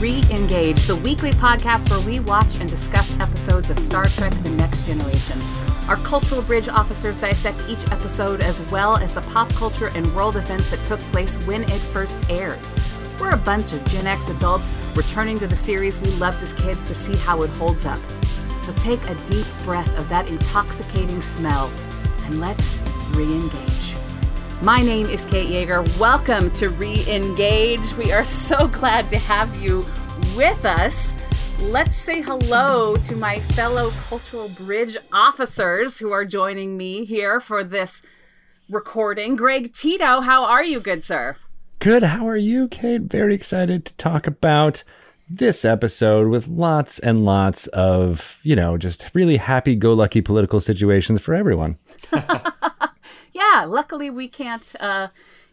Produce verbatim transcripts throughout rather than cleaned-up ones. Re-Engage, the weekly podcast where we watch and discuss episodes of Star Trek: The Next Generation. Our cultural bridge officers dissect each episode as well as the pop culture and world events that took place when it first aired. We're a bunch of Gen X adults returning to the series we loved as kids to see how it holds up. So take a deep breath of that intoxicating smell and let's re-engage. My name is Kate Yeager. Welcome to Re-Engage. We are so glad to have you with us. Let's say hello to my fellow Cultural Bridge officers who are joining me here for this recording. Greg Tito, how are you, good sir? Good. How are you, Kate? Very excited to talk about this episode with lots and lots of, you know, just really happy-go-lucky political situations for everyone. Yeah, luckily we can't, uh,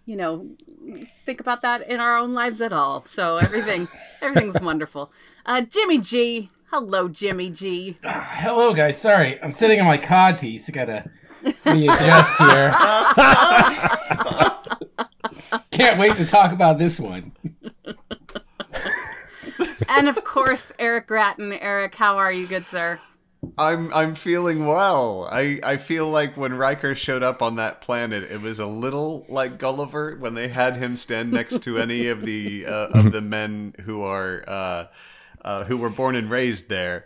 you know, think about that in our own lives at all. So everything, everything's wonderful. Uh, Jimmy G. Hello, Jimmy G. Uh, hello, guys. Sorry, I'm sitting on my cod piece. I got to readjust here. Can't wait to talk about this one. And of course, Eric Gratton. Eric, how are you, good sir? I'm I'm feeling well. I, I feel like when Riker showed up on that planet, it was a little like Gulliver when they had him stand next to any of the uh, of the men who are uh, uh, who were born and raised there.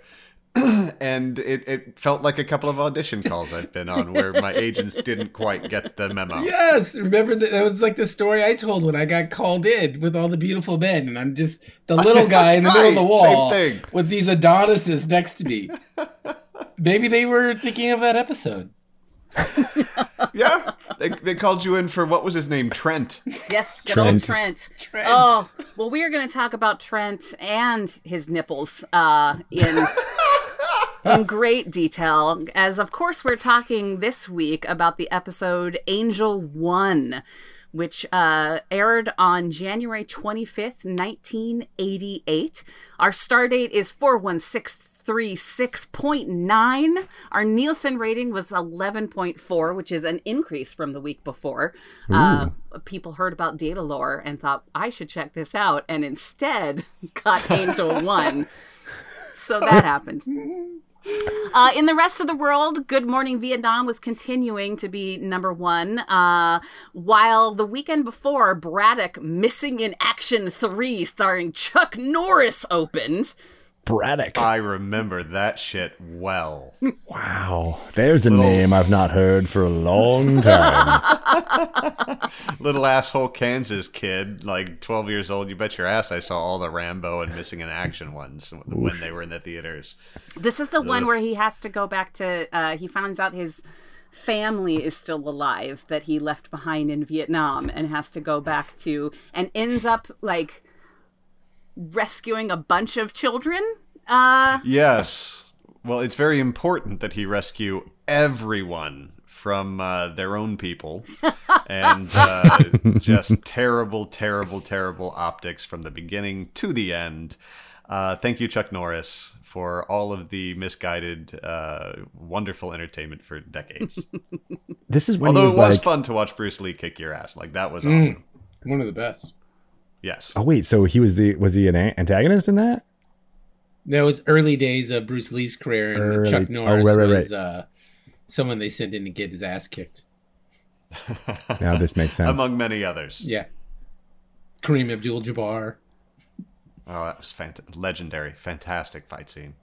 And it, it felt like a couple of audition calls I've been on where my agents didn't quite get the memo. Yes, remember that, that was like the story I told when I got called in with all the beautiful men, and I'm just the little guy in the right, middle of the wall same thing. With these Adonises next to me. Maybe they were thinking of that episode. Yeah, they, they called you in for, what was his name, Trent? Yes, good Trent. old Trent. Trent. Oh, well, we are going to talk about Trent and his nipples uh, in... in great detail, as of course we're talking this week about the episode Angel One, which uh, aired on January twenty-fifth, nineteen eighty-eight. Our star date is four one six three six point nine. Our Nielsen rating was eleven point four, which is an increase from the week before. Uh, people heard about Data Lore and thought, I should check this out, and instead got Angel One. So that happened. Uh, in the rest of the world, Good Morning Vietnam was continuing to be number one, uh, while the weekend before, Braddock Missing in Action three, starring Chuck Norris, opened. Braddock. I remember that shit well. Wow. There's a little... name I've not heard for a long time. Little asshole Kansas kid, like twelve years old. You bet your ass I saw all the Rambo and Missing in Action ones when they were in the theaters. This is the Ugh. one where he has to go back to, uh, he finds out his family is still alive that he left behind in Vietnam and has to go back to, and ends up like, rescuing a bunch of children. Uh yes, well, it's very important that he rescue everyone from uh, their own people. And uh, just terrible terrible terrible optics from the beginning to the end. Uh thank you, Chuck Norris, for all of the misguided uh wonderful entertainment for decades. This is when although was it was like... fun to watch Bruce Lee kick your ass, like that was mm, awesome. One of the best. Yes. Oh wait, so he was the was he an antagonist in that? No, it was early days of Bruce Lee's career, and early. Chuck Norris oh, right, right, was right. Uh, someone they sent in to get his ass kicked. Now this makes sense. Among many others. Yeah. Kareem Abdul-Jabbar. Oh, that was fant- legendary, fantastic fight scene.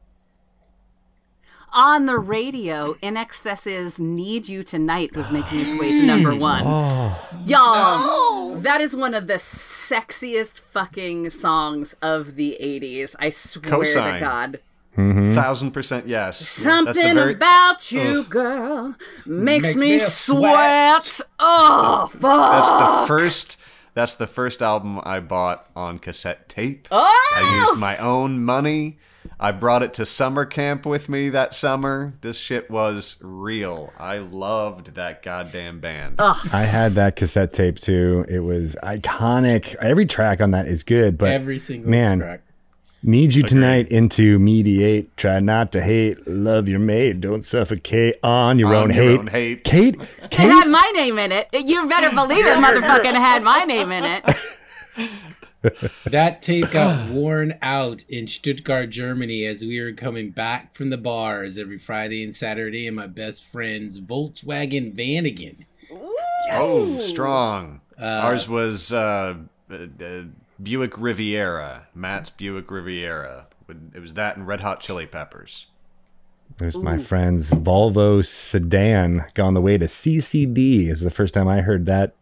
On the radio, N X S's Need You Tonight was making its way to number one. Oh. Y'all, no. That is one of the sexiest fucking songs of the eighties. I swear Cosine. to God. Mm-hmm. Thousand percent yes. Something very... about you, Ugh. girl, makes, makes me, me sweat. sweat. Oh, fuck. That's the first... That's the first album I bought on cassette tape. Oh! I used my own money. I brought it to summer camp with me that summer. This shit was real. I loved that goddamn band. Ugh. I had that cassette tape too. It was iconic. Every track on that is good, but every single man, track. Need you Agreed. tonight into mediate. Try not to hate. Love your mate. Don't suffocate on your, on own, your hate. own hate. Kate, Kate, it had my name in it. You better believe it, motherfucking had my name in it. That tape got worn out in Stuttgart, Germany, as we were coming back from the bars every Friday and Saturday in my best friend's Volkswagen Vanagon. Yes. Oh, strong. Uh, Ours was uh, uh, Buick Riviera, Matt's Buick Riviera. It was that and Red Hot Chili Peppers. There's Ooh. my friend's Volvo sedan, gone the way to C C D, is the first time I heard that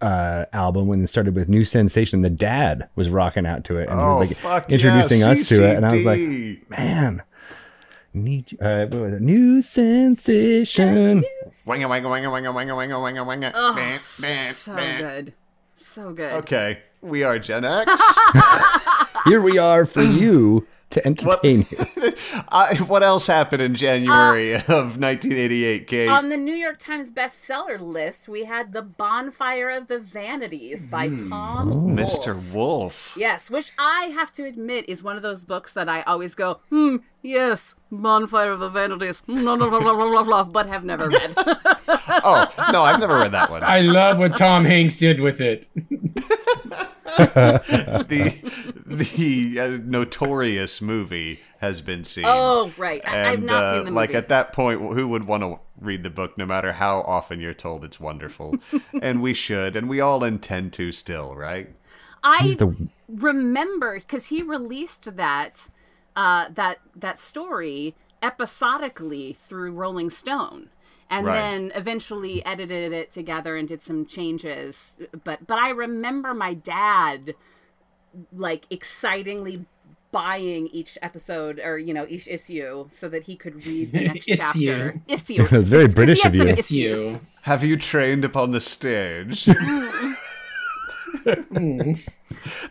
uh, album, when it started with New Sensation. The dad was rocking out to it, and oh, he was like fuck introducing yeah, us to it, and I was like, man, need uh, what was it? New Sensation. Wanga wanga wanga wanga wanga wanga wanga wanga. Oh, bam, bam, so bam. good, so good. Okay, we are Gen X. Here we are for you. To entertain what, you. I, what else happened in January uh, of nineteen eighty-eight, Kate? On the New York Times bestseller list, we had The Bonfire of the Vanities by mm. Tom oh. Wolfe. Mister Wolfe. Yes, which I have to admit is one of those books that I always go, hmm, yes, Bonfire of the Vanities, blah, blah, blah, blah, blah, but have never read. Oh, no, I've never read that one. I love what Tom Hanks did with it. the the uh, notorious movie has been seen. Oh, right. I, and, I've not uh, seen the movie. Like, at that point, who would want to read the book, no matter how often you're told it's wonderful? And we should, and we all intend to still, right? I the... remember, because he released that, uh, that, that story episodically through Rolling Stone. And right. then eventually edited it together and did some changes. But but I remember my dad, like, excitingly buying each episode or, you know, each issue so that he could read the next issue. chapter. Issue. That's very it's, British of you. Issue. Have you trained upon the stage? mm.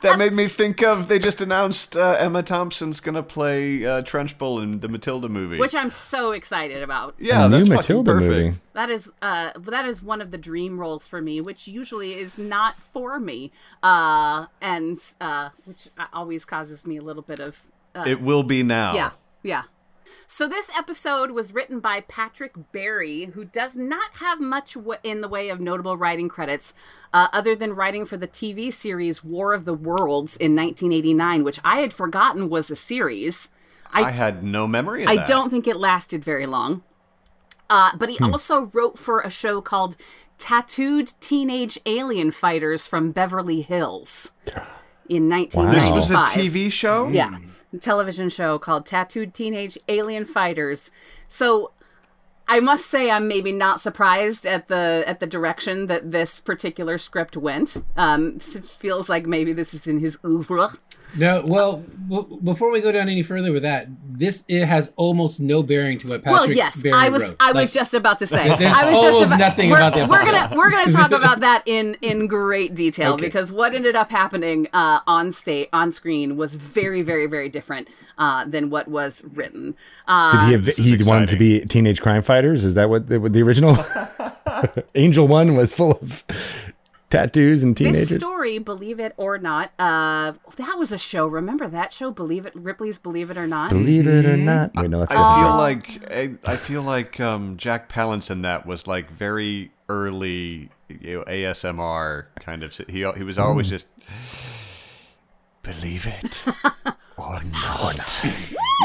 That made me think of, they just announced uh, Emma Thompson's gonna play uh, Trunchbull in the Matilda movie, which I'm so excited about. Yeah, the that's new fucking Matilda perfect. Movie. That is uh, that is one of the dream roles for me, which usually is not for me, uh, and uh, which always causes me a little bit of. Uh, it will be now. Yeah, yeah. So this episode was written by Patrick Berry, who does not have much w- in the way of notable writing credits, uh, other than writing for the T V series War of the Worlds in nineteen eighty-nine, which I had forgotten was a series. I, I had no memory of I that. I don't think it lasted very long. Uh, but he hmm. also wrote for a show called Tattooed Teenage Alien Fighters from Beverly Hills. In nineteen ninety-five. Wow. This was a T V show? Yeah. A television show called Tattooed Teenage Alien Fighters. So I must say I'm maybe not surprised at the at the direction that this particular script went. Um, it feels like maybe this is in his oeuvre. No, well, w- before we go down any further with that, this it has almost no bearing to what Patrick Berry wrote. Well, yes, Berry I was wrote. I like, was just about to say. I was almost just about, nothing we're, about the episode. We're gonna we're gonna talk about that in in great detail okay. because what ended up happening uh, on state on screen was very very very different uh, than what was written. Uh, Did he have, he wanted to be teenage crime fighters? Is that what the, what the original Angel One was full of? Tattoos and teenagers. This story, Believe It or Not, uh, that was a show. Remember that show, Believe It? Ripley's Believe It or Not. Believe It or Not. I, Wait, no, that's I feel like I, I feel like um, Jack Palance in that was like very early, you know, A S M R kind of. He he was always mm. just believe it or not.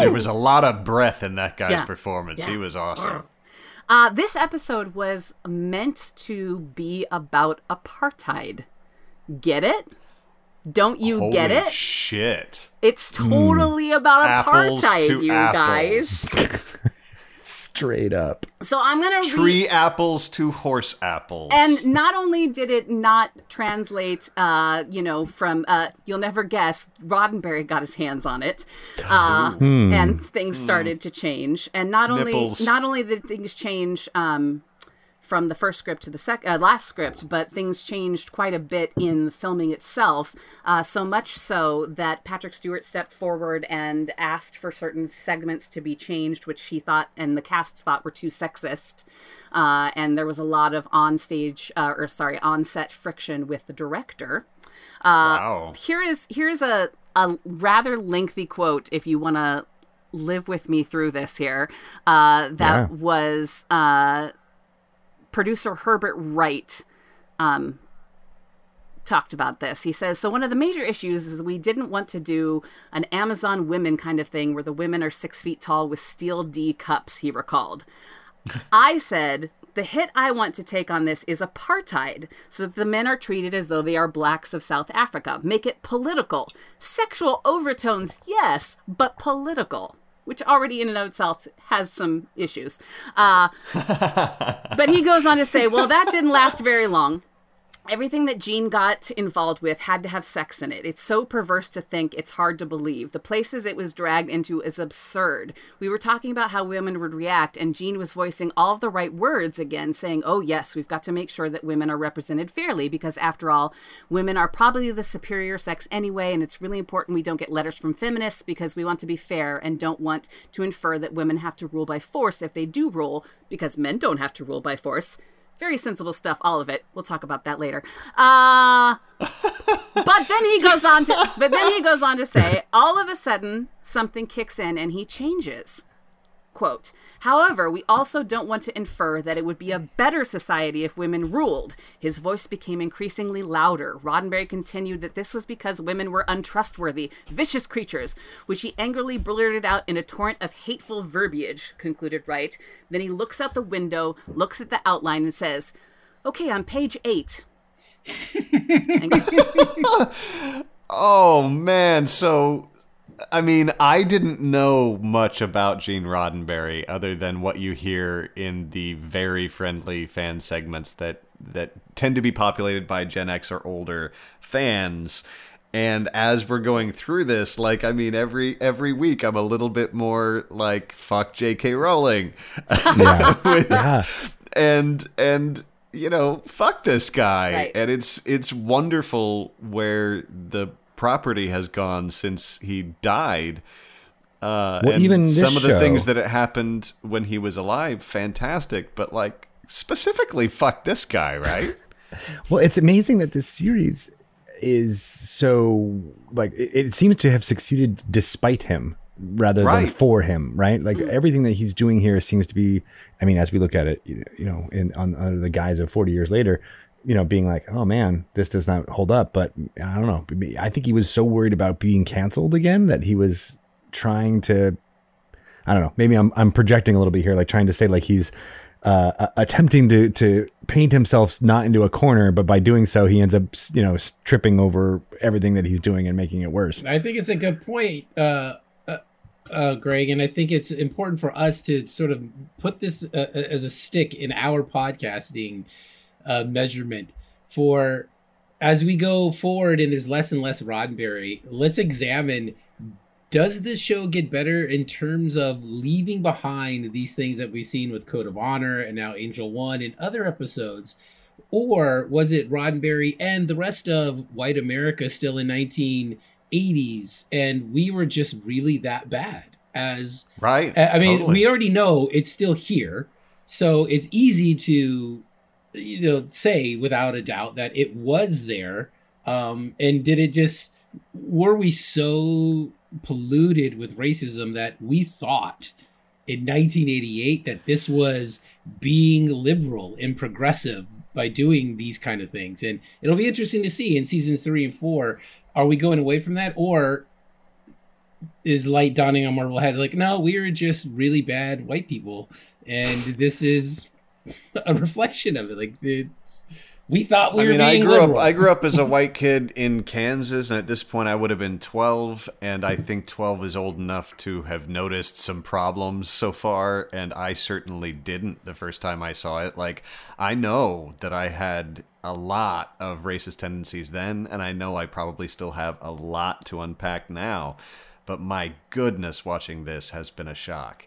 There was a lot of breath in that guy's yeah. performance. Yeah. He was awesome. Uh, this episode was meant to be about apartheid. Get it? Don't you Holy get it? Shit. It's totally mm. about apples apartheid, you apples. guys. Straight up. So I'm going to read. Tree apples to horse apples. And not only did it not translate, uh, you know, from, uh, you'll never guess, Roddenberry got his hands on it. Uh, mm. And things started mm. to change. And not only Nipples. not only did things change um, from the first script to the sec- uh, last script, but things changed quite a bit in the filming itself. Uh, so much so that Patrick Stewart stepped forward and asked for certain segments to be changed, which he thought and the cast thought were too sexist. Uh, and there was a lot of onstage, uh, or sorry, on-set friction with the director. Uh, wow. Here is here is a a rather lengthy quote if you want to live with me through this here. Uh, that yeah. was. Uh, Producer Herbert Wright um, talked about this. He says, so one of the major issues is we didn't want to do an Amazon women kind of thing where the women are six feet tall with steel D cups, he recalled. I said, the hit I want to take on this is apartheid, so that the men are treated as though they are blacks of South Africa. Make it political. Sexual overtones, yes, but political. Which already in and of itself has some issues. Uh, but he goes on to say, well, that didn't last very long. Everything that Gene got involved with had to have sex in it. It's so perverse to think, it's hard to believe. The places it was dragged into is absurd. We were talking about how women would react, and Gene was voicing all the right words again, saying, oh, yes, we've got to make sure that women are represented fairly, because after all, women are probably the superior sex anyway, and it's really important we don't get letters from feminists, because we want to be fair and don't want to infer that women have to rule by force if they do rule, because men don't have to rule by force. Very sensible stuff, all of it. We'll talk about that later. Uh, but then he goes on to, but then he goes on to say, all of a sudden, something kicks in and he changes. Quote, however, we also don't want to infer that it would be a better society if women ruled. His voice became increasingly louder. Roddenberry continued that this was because women were untrustworthy, vicious creatures, which he angrily blurted out in a torrent of hateful verbiage, concluded Wright. Then he looks out the window, looks at the outline, and says, okay, on page eight. Oh, man, so... I mean, I didn't know much about Gene Roddenberry other than what you hear in the very friendly fan segments that that tend to be populated by Gen X or older fans. And as we're going through this, like, I mean, every every week I'm a little bit more like, fuck J K. Rowling. Yeah. Yeah. And, and you know, fuck this guy. Right. And it's it's wonderful where the property has gone since he died. Uh, well, and even this some of the show, things that it happened when he was alive, fantastic. But like specifically, fuck this guy, right? Well, it's amazing that this series is so like it, it seems to have succeeded despite him rather right. than for him, right? Like mm. everything that he's doing here seems to be. I mean, as we look at it, you know, in on under the guise of forty years later. You know, being like, oh man, this does not hold up. But I don't know. I think he was so worried about being canceled again that he was trying to, I don't know, maybe I'm I'm projecting a little bit here, like trying to say like he's uh, attempting to, to paint himself not into a corner, but by doing so, he ends up, you know, tripping over everything that he's doing and making it worse. I think it's a good point, uh, uh, uh, Greg. And I think it's important for us to sort of put this uh, as a stick in our podcasting Uh, measurement for as we go forward and there's less and less Roddenberry. Let's examine, does this show get better in terms of leaving behind these things that we've seen with Code of Honor and now Angel One and other episodes? Or was it Roddenberry and the rest of white America still in nineteen eighties and we were just really that bad? As right, I, I mean, totally. We already know it's still here, so it's easy to, you know, say without a doubt that it was there. Um, and did it just, were we so polluted with racism that we thought in nineteen eighty-eight that this was being liberal and progressive by doing these kind of things? And it'll be interesting to see in seasons three and four, are we going away from that? Or is light dawning on Marvel head like, no, we are just really bad white people. And this is a reflection of it. Like, it's, we thought we I were mean, being I grew liberal. up I grew up as a white kid in Kansas, and at this point I would have been twelve, and I think twelve is old enough to have noticed some problems so far, and I certainly didn't the first time I saw it. Like, I know that I had a lot of racist tendencies then, and I know I probably still have a lot to unpack now, but my goodness, watching this has been a shock.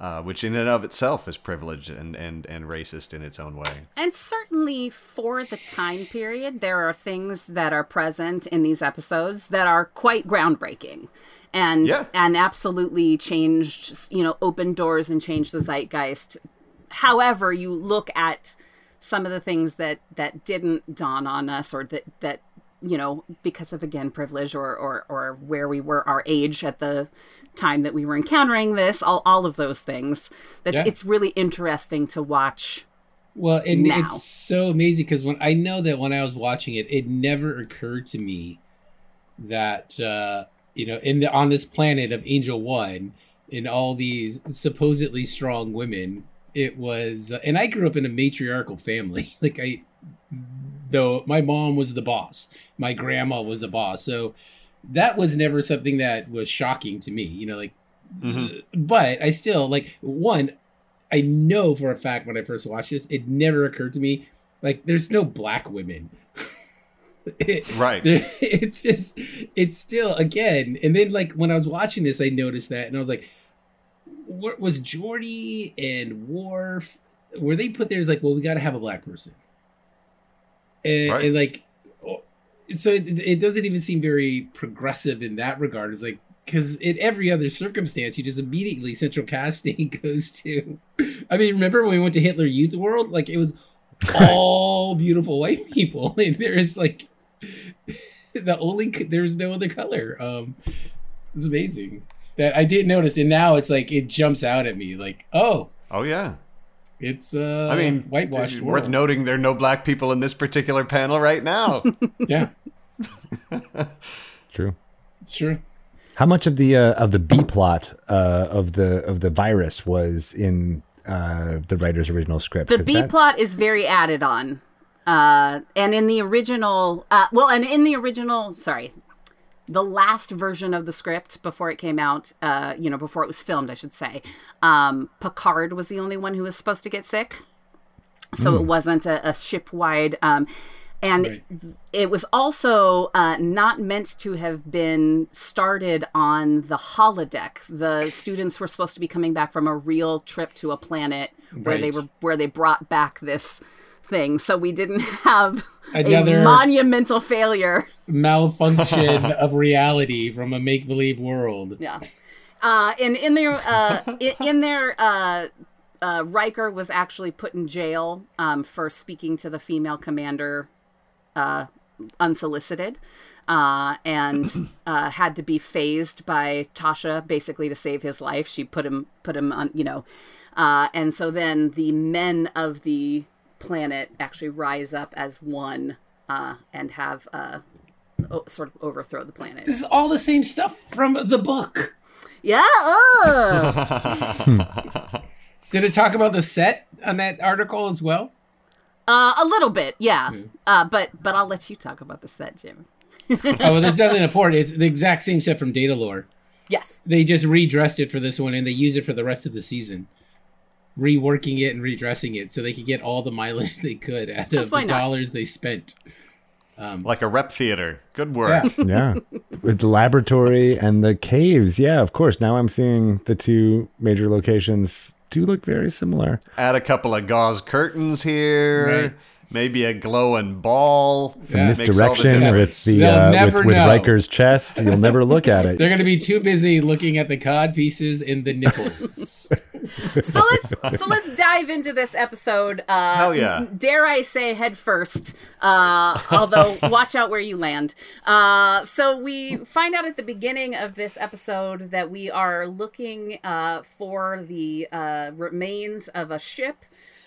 Uh, which in and of itself is privileged and, and, and racist in its own way. And certainly for the time period, there are things that are present in these episodes that are quite groundbreaking and yeah. and absolutely changed, you know, opened doors and changed the zeitgeist. However, you look at some of the things that, that didn't dawn on us or that, that, you know, because of, again, privilege or, or, or where we were, our age at the time that we were encountering this, all all of those things. That's, yeah. It's really interesting to watch Well, and now. It's so amazing because when I know that when I was watching it, it never occurred to me that, uh, you know, in the on this planet of Angel One and all these supposedly strong women, it was, uh, and I grew up in a matriarchal family. Like I, though my mom was the boss, my grandma was the boss. So that was never something that was shocking to me, you know, like, mm-hmm. But I still like one, I know for a fact when I first watched this, it never occurred to me, like, there's no black women. it, right. It's just, it's still, again, and then, like, when I was watching this, I noticed that, and I was like, what was Geordi and Worf, were they put there as, like, well, we got to have a black person. And, right. and like, so it, it doesn't even seem very progressive in that regard. It's like, because in every other circumstance, you just immediately central casting goes to. I mean, remember when we went to Hitler Youth World? Like, it was all beautiful white people. And there is, like, the only, there's no other color. Um, it's amazing that I didn't notice. And now it's like, it jumps out at me like, oh. Oh, yeah. It's, uh, I mean, whitewashed world. Worth noting there are no black people in this particular panel right now. Yeah. True. It's true. How much of the uh, of the B plot uh, of the of the virus was in uh, the writer's original script? The B that... plot is very added on, uh, and in the original, uh, well, and in the original, sorry, the last version of the script before it came out, uh, you know, before it was filmed, I should say, um, Picard was the only one who was supposed to get sick, so mm. it wasn't a, a ship wide. Um, And right. it was also uh, not meant to have been started on the holodeck. The students were supposed to be coming back from a real trip to a planet right. where they were, where they brought back this thing. So we didn't have another a monumental failure, malfunction of reality from a make-believe world. Yeah, uh, and in their uh, in their. Uh, uh, Riker was actually put in jail um, for speaking to the female commander. Uh, unsolicited uh, and uh, had to be phased by Tasha basically to save his life. She put him put him on, you know, uh, and so then the men of the planet actually rise up as one uh, and have uh, o- sort of overthrow the planet. This is all the same stuff from the book. Yeah. Oh. Did it talk about the set on that article as well? Uh, a little bit, yeah. Mm-hmm. Uh, but but I'll let you talk about the set, Jim. Oh, well, there's nothing important. It's the exact same set from Data Lore. Yes. They just redressed it for this one, and they use it for the rest of the season. Reworking it and redressing it so they could get all the mileage they could out That's of the not. dollars they spent. Um, like a rep theater. Good work. Yeah. yeah. With the laboratory and the caves. Yeah, of course. Now I'm seeing the two major locations do look very similar. Add a couple of gauze curtains here, right. maybe a glowing ball. Some yeah. misdirection the with the uh, with, with Riker's chest. You'll never look at it. They're going to be too busy looking at the cod pieces in the nipples. so let's so let's dive into this episode. Uh, Hell yeah! Dare I say head first? Uh, although watch out where you land. Uh, so we find out at the beginning of this episode that we are looking uh, for the. Uh, remains of a ship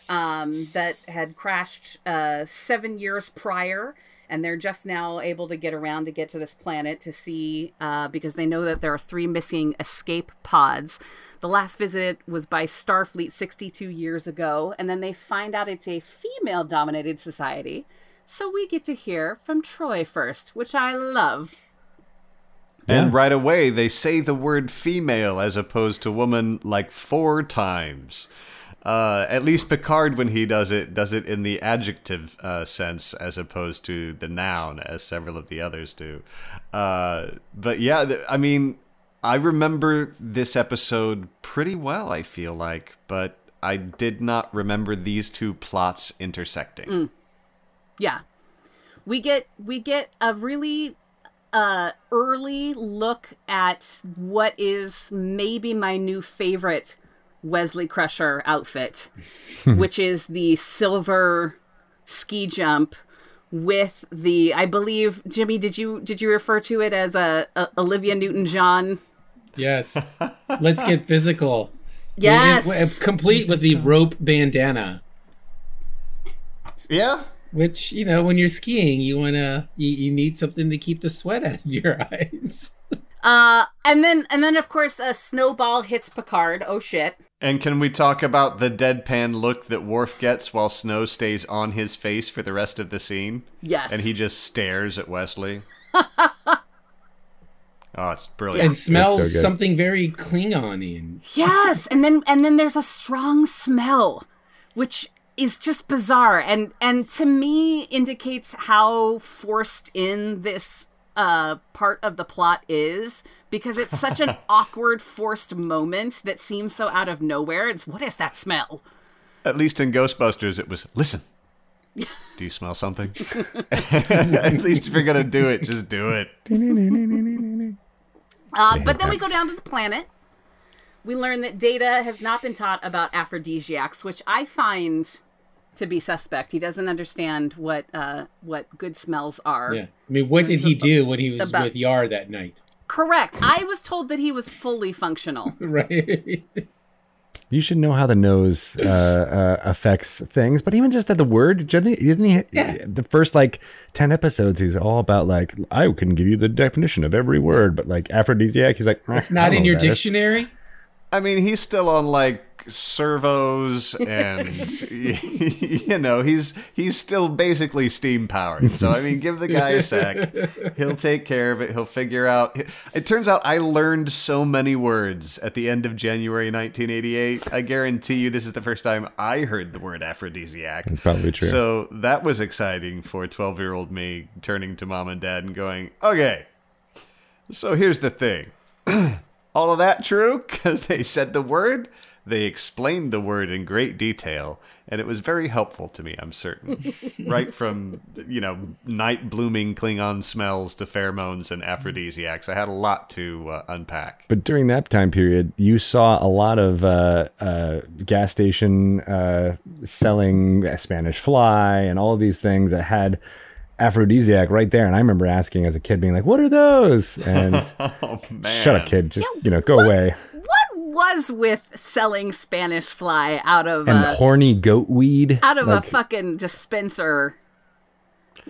um, that had crashed uh, seven years prior, and they're just now able to get around to get to this planet to see uh, because they know that there are three missing escape pods. The last visit was by Starfleet sixty-two years ago, and then they find out it's a female-dominated society. So we get to hear from Troy first, which I love. And right away, they say the word female as opposed to woman like four times. Uh, at least Picard, when he does it, does it in the adjective uh, sense as opposed to the noun, as several of the others do. Uh, but yeah, th- I mean, I remember this episode pretty well, I feel like, but I did not remember these two plots intersecting. Mm. Yeah. We get, we get a really... Uh, early look at what is maybe my new favorite Wesley Crusher outfit, which is the silver ski jump with the, I believe, Jimmy, did you did you refer to it as a, a Olivia Newton-John? Yes. Let's get physical. Yes. Complete with the rope bandana. Yeah. Which, you know, when you're skiing, you wanna you, you need something to keep the sweat out of your eyes. Uh, and then and then of course a snowball hits Picard. Oh shit. And can we talk about the deadpan look that Worf gets while Snow stays on his face for the rest of the scene? Yes. And he just stares at Wesley. Oh, it's brilliant. And smells so something very Klingon-y. Yes, and then and then there's a strong smell, which is just bizarre and, and to me indicates how forced in this uh, part of the plot is, because it's such an awkward, forced moment that seems so out of nowhere. It's, what is that smell? At least in Ghostbusters, it was, listen, do you smell something? At least if you're going to do it, just do it. Uh, but then we go down to the planet. We learn that Data has not been taught about aphrodisiacs, which I find to be suspect. He doesn't understand what uh, what good smells are. Yeah. I mean, what did he do when he was with Yar that night? Correct. I was told that he was fully functional. Right. You should know how the nose uh, uh, affects things, but even just that the word, isn't he? Yeah. The first like ten episodes, he's all about like, I can give you the definition of every word, but like aphrodisiac, he's like, it's not in your dictionary. I mean, he's still on like servos, and you know, he's he's still basically steam powered. So I mean, give the guy a sec; he'll take care of it. He'll figure out. It turns out I learned so many words at the end of January nineteen eighty-eight. I guarantee you, this is the first time I heard the word aphrodisiac. It's probably true. So that was exciting for twelve-year-old me, turning to mom and dad and going, "Okay, so here's the thing." All of that true, because they said the word, they explained the word in great detail, and it was very helpful to me, I'm certain. Right from, you know, night-blooming Klingon smells to pheromones and aphrodisiacs. I had a lot to uh, unpack. But during that time period, you saw a lot of uh, uh, gas station uh, selling Spanish Fly and all of these things that had aphrodisiac right there, and I remember asking as a kid, being like, "What are those?" And oh, man. Shut up, kid. Just yeah, you know, go what, away. What was with selling Spanish Fly out of and a, horny goat weed out of like, a fucking dispenser?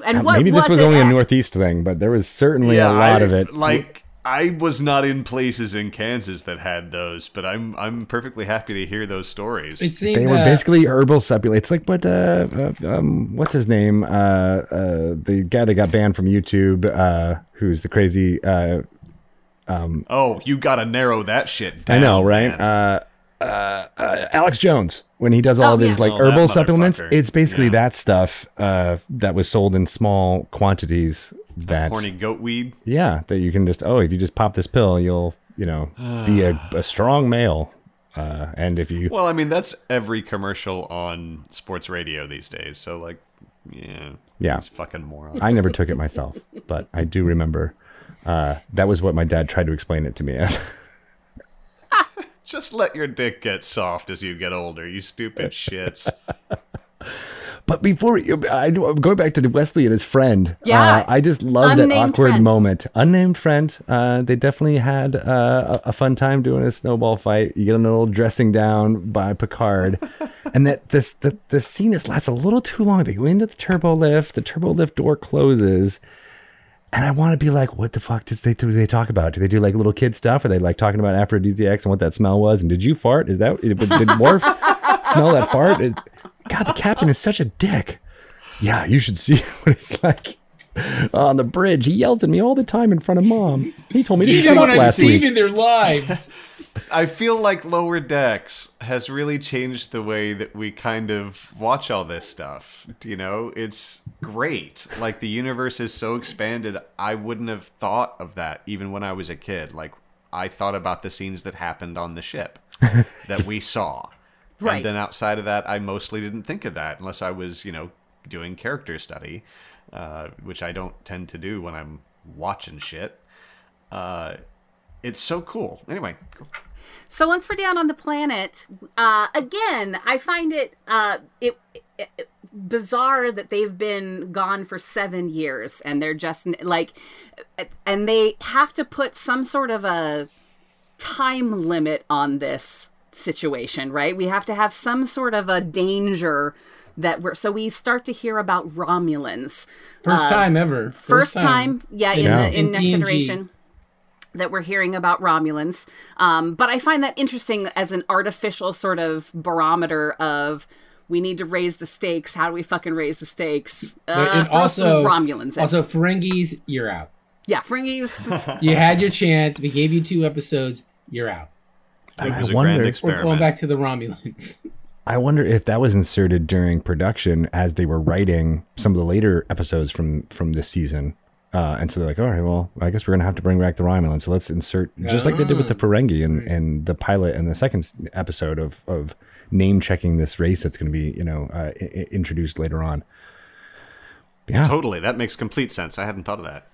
And what maybe was this was it only at? a Northeast thing, but there was certainly yeah, a lot I, of it. Like I was not in places in Kansas that had those, but I'm I'm perfectly happy to hear those stories. It seemed, they were uh, basically herbal supplements. It's like what uh, uh, um, what's his name? Uh, uh, the guy that got banned from YouTube, uh, who's the crazy. Uh, um, oh, you got to narrow that shit down. I know, right? Uh, uh, uh, Alex Jones, when he does all oh, of his yes. like oh, herbal supplements, it's basically yeah. that stuff uh, that was sold in small quantities. That horny goat weed. Yeah, that you can just oh, if you just pop this pill, you'll you know be a, a strong male. Uh, and if you well, I mean that's every commercial on sports radio these days. So like, yeah, yeah, these fucking morons. I never took it myself, but I do remember uh, that was what my dad tried to explain it to me as. Just let your dick get soft as you get older, you stupid shits. But before I going back to Wesley and his friend, yeah, uh, I just love that awkward friend. moment. Unnamed friend. Uh, they definitely had uh, a, a fun time doing a snowball fight. You get an old dressing down by Picard, and that this the the scene just lasts a little too long. They go into the turbo lift. The turbo lift door closes, and I want to be like, what the fuck does they do? They talk about? Do they do like little kid stuff? Are they like talking about aphrodisiacs and what that smell was? And did you fart? Is that did Worf smell that fart? It, God, the captain is such a dick. Yeah, you should see what it's like on the bridge. He yells at me all the time in front of mom. He told me to shut up last week. Even their lives. I feel like Lower Decks has really changed the way that we kind of watch all this stuff. You know, it's great. Like the universe is so expanded. I wouldn't have thought of that even when I was a kid. Like I thought about the scenes that happened on the ship that we saw. Right. And then outside of that, I mostly didn't think of that unless I was, you know, doing character study, uh, which I don't tend to do when I'm watching shit. Uh, it's so cool. Anyway. Cool. So once we're down on the planet, uh, again, I find it, uh, it, it, it bizarre that they've been gone for seven years and they're just like, and they have to put some sort of a time limit on this situation, right? We have to have some sort of a danger that we're, so we start to hear about Romulans. First uh, time ever. First, first time. time. Yeah. In, yeah. The, in, in Next T N G. Generation. That we're hearing about Romulans. Um, but I find that interesting as an artificial sort of barometer of, we need to raise the stakes. How do we fucking raise the stakes? Uh, and also, Romulans in. Also, Ferengis, you're out. Yeah, Ferengis. You had your chance. We gave you two episodes. You're out. And I wonder, we're going back to the Romulans. I wonder if that was inserted during production as they were writing some of the later episodes from from this season. Uh, and so they're like, all right, well, I guess we're going to have to bring back the Romulans. So let's insert, just like they did with the Ferengi and, and the pilot and the second episode of, of name checking this race that's going to be, you know, uh, I- introduced later on. Yeah, totally. That makes complete sense. I hadn't thought of that.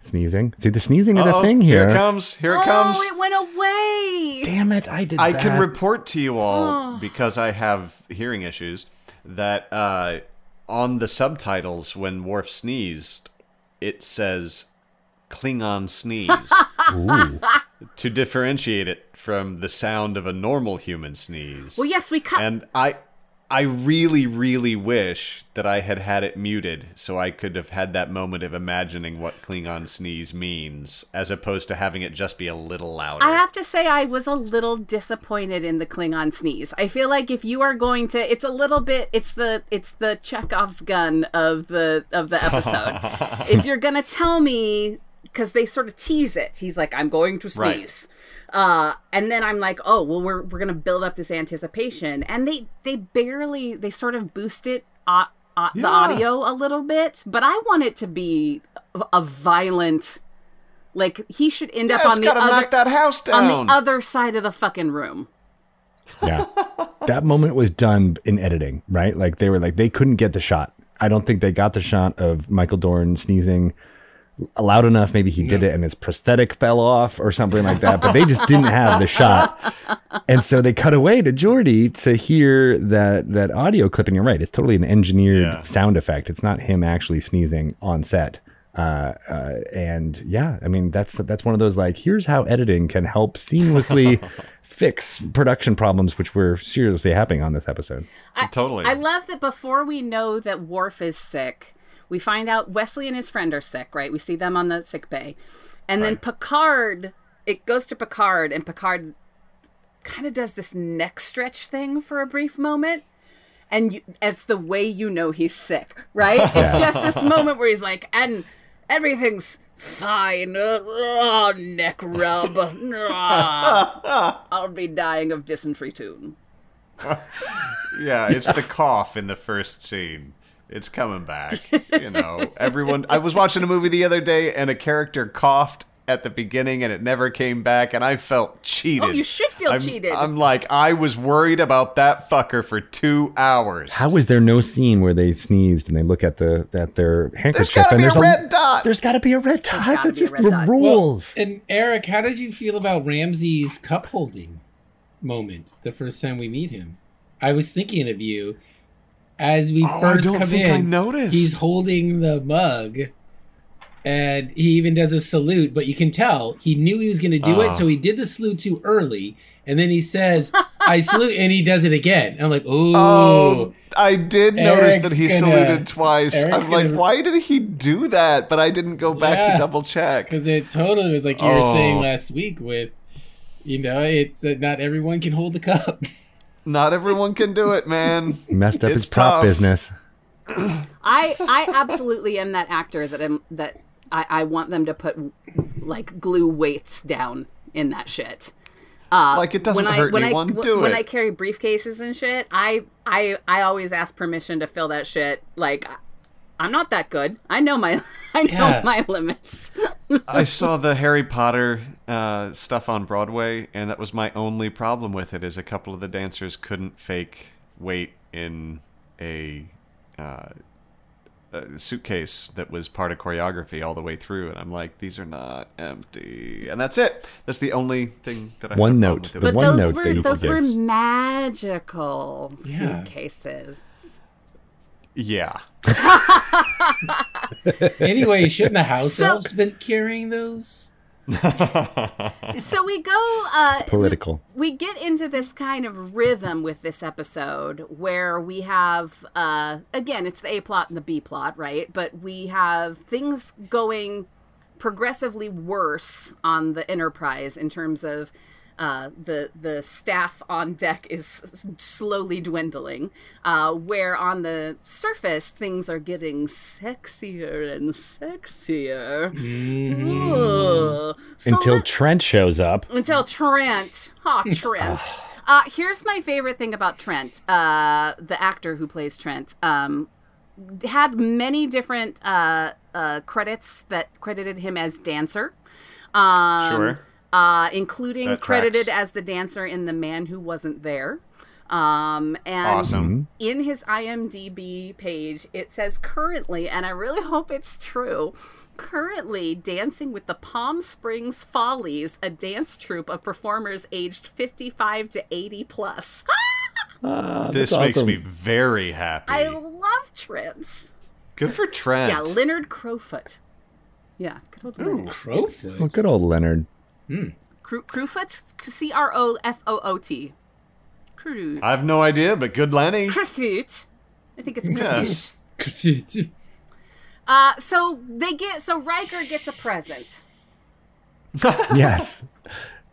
Sneezing. See, the sneezing is Uh-oh, a thing here. Here it comes. Here it oh, comes. Oh, it went away. Damn it. I did I that. can report to you all, oh. because I have hearing issues, that uh, on the subtitles, when Worf sneezed, it says Klingon sneeze to differentiate it from the sound of a normal human sneeze. Well, yes, we cut. And I... I really, really wish that I had had it muted so I could have had that moment of imagining what Klingon sneeze means, as opposed to having it just be a little louder. I have to say I was a little disappointed in the Klingon sneeze. I feel like if you are going to, it's a little bit, it's the it's the Chekhov's gun of the of the episode. If you're gonna tell me, because they sort of tease it, he's like, "I'm going to sneeze." Right. Uh, and then I'm like, oh, well, we're we're going to build up this anticipation. And they, they barely, they sort of boost it, uh, uh, yeah. the audio a little bit. But I want it to be a, a violent, like he should end yeah, up on the, other, knock that house down. on the other side of the fucking room. Yeah, that moment was done in editing, right? Like they were like, they couldn't get the shot. I don't think they got the shot of Michael Dorn sneezing loud enough. Maybe he did it and his prosthetic fell off or something like that, but they just didn't have the shot. And so they cut away to Geordi to hear that that audio clip. And you're right, it's totally an engineered yeah. sound effect. It's not him actually sneezing on set. Uh, uh, and yeah, I mean, that's that's one of those, like, here's how editing can help seamlessly fix production problems, which were seriously happening on this episode. I, totally. I love that before we know that Worf is sick, we find out Wesley and his friend are sick, right? We see them on the sick bay. And right. then Picard, it goes to Picard, and Picard kind of does this neck stretch thing for a brief moment. And you, it's the way you know he's sick, right? It's just this moment where he's like, and everything's fine. Uh, oh, neck rub. I'll be dying of dysentery soon. Yeah, it's the cough in the first scene. It's coming back, you know, everyone. I was watching a movie the other day and a character coughed at the beginning and it never came back. And I felt cheated. Oh, you should feel I'm, cheated. I'm like, I was worried about that fucker for two hours. How is there no scene where they sneezed and they look at the at their handkerchief? There's got to be a red a, dot. There's got to be a red dot. That's just the rules. Well, and Eric, how did you feel about Ramsey's cup holding moment the first time we meet him? I was thinking of you. As we oh, first I don't come think in, I noticed. He's holding the mug, and he even does a salute. But you can tell he knew he was going to do uh. it, so he did the salute too early. And then he says, "I salute," and he does it again. And I'm like, "Ooh!" Oh, I did Eric's notice that he gonna, saluted twice. Eric's I was gonna, like, "Why did he do that?" But I didn't go back yeah, to double check because it totally was like you oh. were saying last week. With you know, it's uh, not everyone can hold the cup. Not everyone can do it, man. Messed up it's his prop tough. business. I I absolutely am that actor that I'm, that I, I want them to put like glue weights down in that shit. Uh, like it doesn't when hurt I, anyone. I, do when it. When I carry briefcases and shit, I I I always ask permission to fill that shit. Like I'm not that good. I know my I know yeah. my limits. I saw the Harry Potter uh, stuff on Broadway, and that was my only problem with it, is a couple of the dancers couldn't fake weight in a, uh, a suitcase that was part of choreography all the way through. And I'm like, these are not empty. And that's it. That's the only thing that I had a problem with it. But one those note were, those were magical yeah. suitcases. Yeah. Anyway, shouldn't the house so, elves been carrying those? So we go. Uh, it's political. We, we get into this kind of rhythm with this episode where we have, uh, again, it's the A plot and the B plot, right? But we have things going progressively worse on the Enterprise in terms of uh, the the staff on deck is slowly dwindling, uh, where on the surface things are getting sexier and sexier. Mm-hmm. so until let, Trent shows up. Until Trent. Oh, Trent. uh, here's my favorite thing about Trent, uh, the actor who plays Trent. Um, had many different uh, uh, credits that credited him as dancer. Um, sure. Uh, including credited as the dancer in The Man Who Wasn't There. Um, and awesome. In his I M D B page, it says currently, and I really hope it's true, currently dancing with the Palm Springs Follies, a dance troupe of performers aged fifty-five to eighty plus. Ah, this awesome. Makes me very happy. I love Trent. Good for Trent. Yeah, Leonard Crowfoot. Yeah, good old Leonard. Ooh, Crowfoot. Well, good old Leonard. Mm. Crowfoot? C R O F O O T. Crew. I have no idea, but good Lenny. Crowfoot. I think it's Crowfoot. Crowfoot. Uh, so they get, so Riker gets a present. Yes.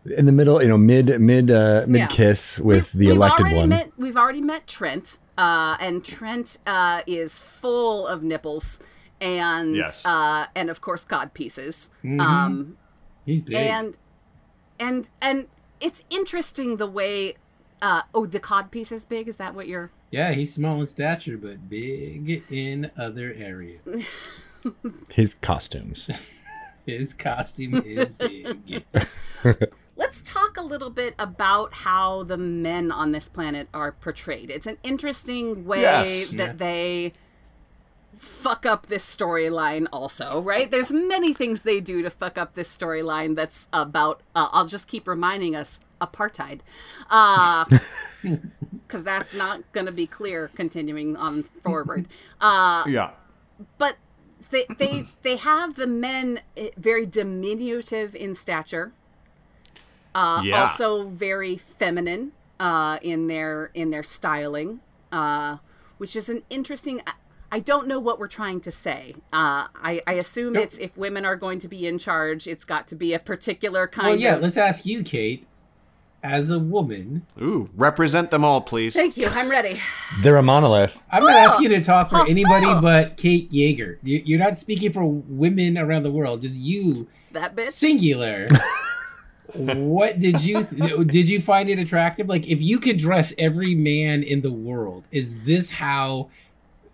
In the middle, you know, mid, mid, uh, mid yeah. kiss with we've, the we've elected one. Met, we've already met Trent, uh, and Trent, uh, is full of nipples and, yes. uh, and of course, cod pieces. Mm-hmm. Um, He's big. And, and, and it's interesting the way, uh, oh, the codpiece is big? Is that what you're... Yeah, he's small in stature, but big in other areas. His costumes. His costume is big. Let's talk a little bit about how the men on this planet are portrayed. It's an interesting way yes. that yeah. they... fuck up this storyline also, right? There's many things they do to fuck up this storyline that's about, uh, I'll just keep reminding us, apartheid. Uh, because that's not going to be clear continuing on forward. Uh, yeah. But they, they, they have the men very diminutive in stature. Uh, yeah. Also very feminine uh, in their, in their styling, uh, which is an interesting... I don't know what we're trying to say. Uh, I, I assume nope. it's if women are going to be in charge, it's got to be a particular kind well, yeah, of... Well, yeah, let's ask you, Kate, as a woman... Ooh, represent them all, please. Thank you, I'm ready. They're a monolith. I'm oh! going to ask you to talk for oh! anybody oh! but Kate Yeager. You, you're not speaking for women around the world, just you, that bitch. Singular. What did you... Th did you find it attractive? Like, if you could dress every man in the world, is this how...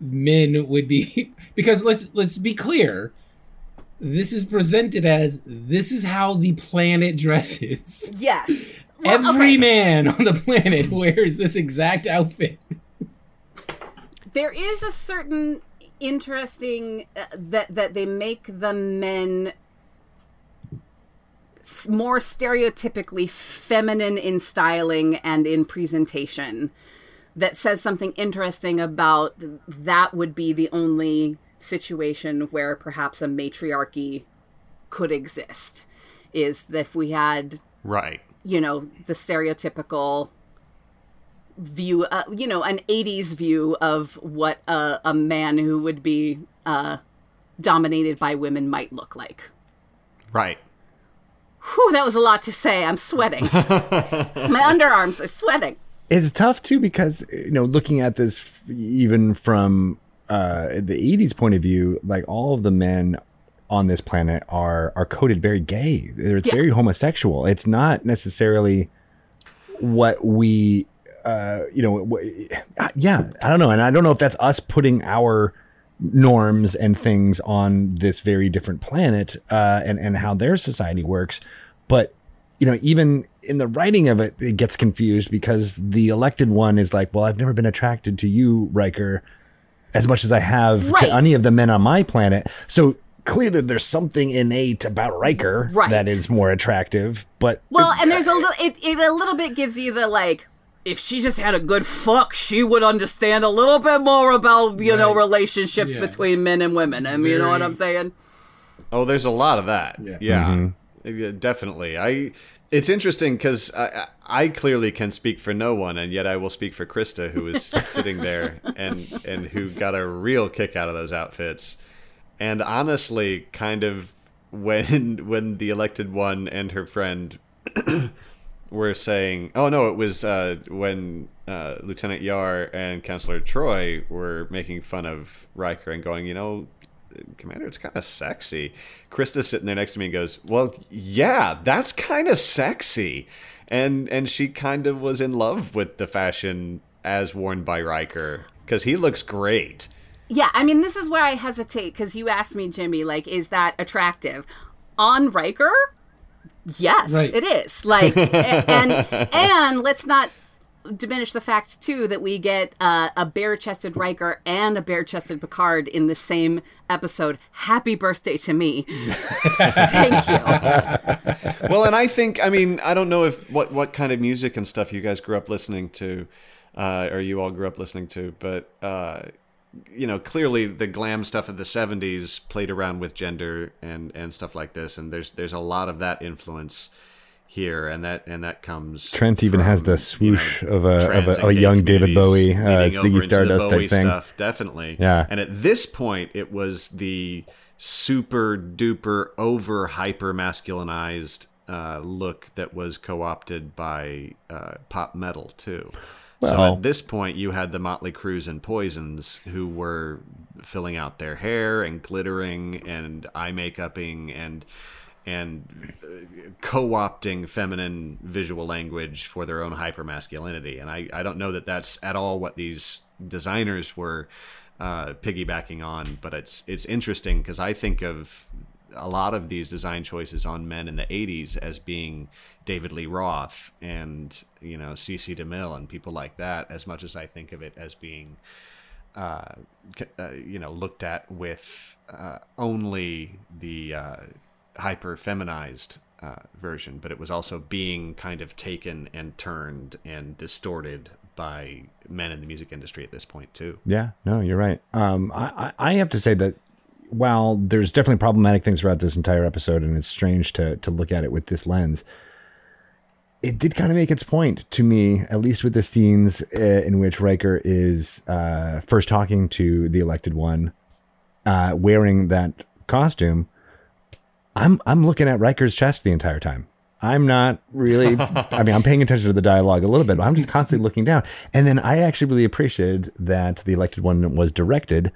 men would be, because let's let's be clear, this is presented as this is how the planet dresses. Yes. Well, every okay. man on the planet wears this exact outfit. There is a certain interesting uh, that that they make the men more stereotypically feminine in styling and in presentation. That says something interesting about that would be the only situation where perhaps a matriarchy could exist, is if we had, right, you know, the stereotypical view, uh, you know, an eighties view of what a, a man who would be uh, dominated by women might look like. Right. Whew, that was a lot to say. I'm sweating. My underarms are sweating. It's tough, too, because, you know, looking at this f even from uh, the eighties point of view, like all of the men on this planet are are coded very gay. It's yeah. very homosexual. It's not necessarily what we, uh, you know, w yeah, I don't know. And I don't know if that's us putting our norms and things on this very different planet uh, and, and how their society works. But you know, even in the writing of it, it gets confused because the elected one is like, well, I've never been attracted to you, Riker, as much as I have right. to any of the men on my planet. So clearly there's something innate about Riker right. that is more attractive. But well, and there's a little, it, it a little bit gives you the like, if she just had a good fuck, she would understand a little bit more about, you right. know, relationships yeah. between men and women. I mean, Very... you know what I'm saying? Oh, there's a lot of that. Yeah. yeah. Mm-hmm. Definitely. I. It's interesting because I, I clearly can speak for no one, and yet I will speak for Krista, who is sitting there and and who got a real kick out of those outfits. And honestly, kind of when when the elected one and her friend were saying, "Oh no, it was uh, when uh, Lieutenant Yar and Counselor Troy were making fun of Riker and going, you know." Commander, it's kind of sexy. Krista's sitting there next to me and goes, well, yeah, that's kind of sexy. And and she kind of was in love with the fashion as worn by Riker because he looks great. Yeah, I mean, this is where I hesitate because you asked me, Jimmy, like, is that attractive? On Riker? Yes, right. It is. Like, and, and let's not diminish the fact, too, that we get uh, a bare-chested Riker and a bare-chested Picard in the same episode. Happy birthday to me. Thank you. Well, and I think, I mean, I don't know if what, what kind of music and stuff you guys grew up listening to, uh, or you all grew up listening to, but, uh, you know, clearly the glam stuff of the seventies played around with gender and, and stuff like this, and there's there's a lot of that influence here, and that and that comes. Trent even from, has the swoosh you know, of a of a, a young David Bowie, uh, Ziggy Stardust Bowie type thing. Stuff, definitely, yeah. And at this point, it was the super duper over hyper masculinized uh, look that was co-opted by uh, pop metal too. Well, so at this point, you had the Motley Crues and Poisons who were filling out their hair and glittering and eye makeuping and. and co-opting feminine visual language for their own hypermasculinity. And I, I don't know that that's at all what these designers were uh, piggybacking on, but it's it's interesting because I think of a lot of these design choices on men in the eighties as being David Lee Roth and, you know, C C DeMille and people like that, as much as I think of it as being, uh, uh, you know, looked at with uh, only the... Uh, hyper feminized uh, version, but it was also being kind of taken and turned and distorted by men in the music industry at this point too. Yeah, no, you're right. Um, I, I have to say that while there's definitely problematic things throughout this entire episode, and it's strange to to look at it with this lens, it did kind of make its point to me, at least with the scenes in which Riker is uh, first talking to the elected one, uh, wearing that costume. I'm I'm looking at Riker's chest the entire time. I'm not really, I mean, I'm paying attention to the dialogue a little bit, but I'm just constantly looking down. And then I actually really appreciated that the elected one was directed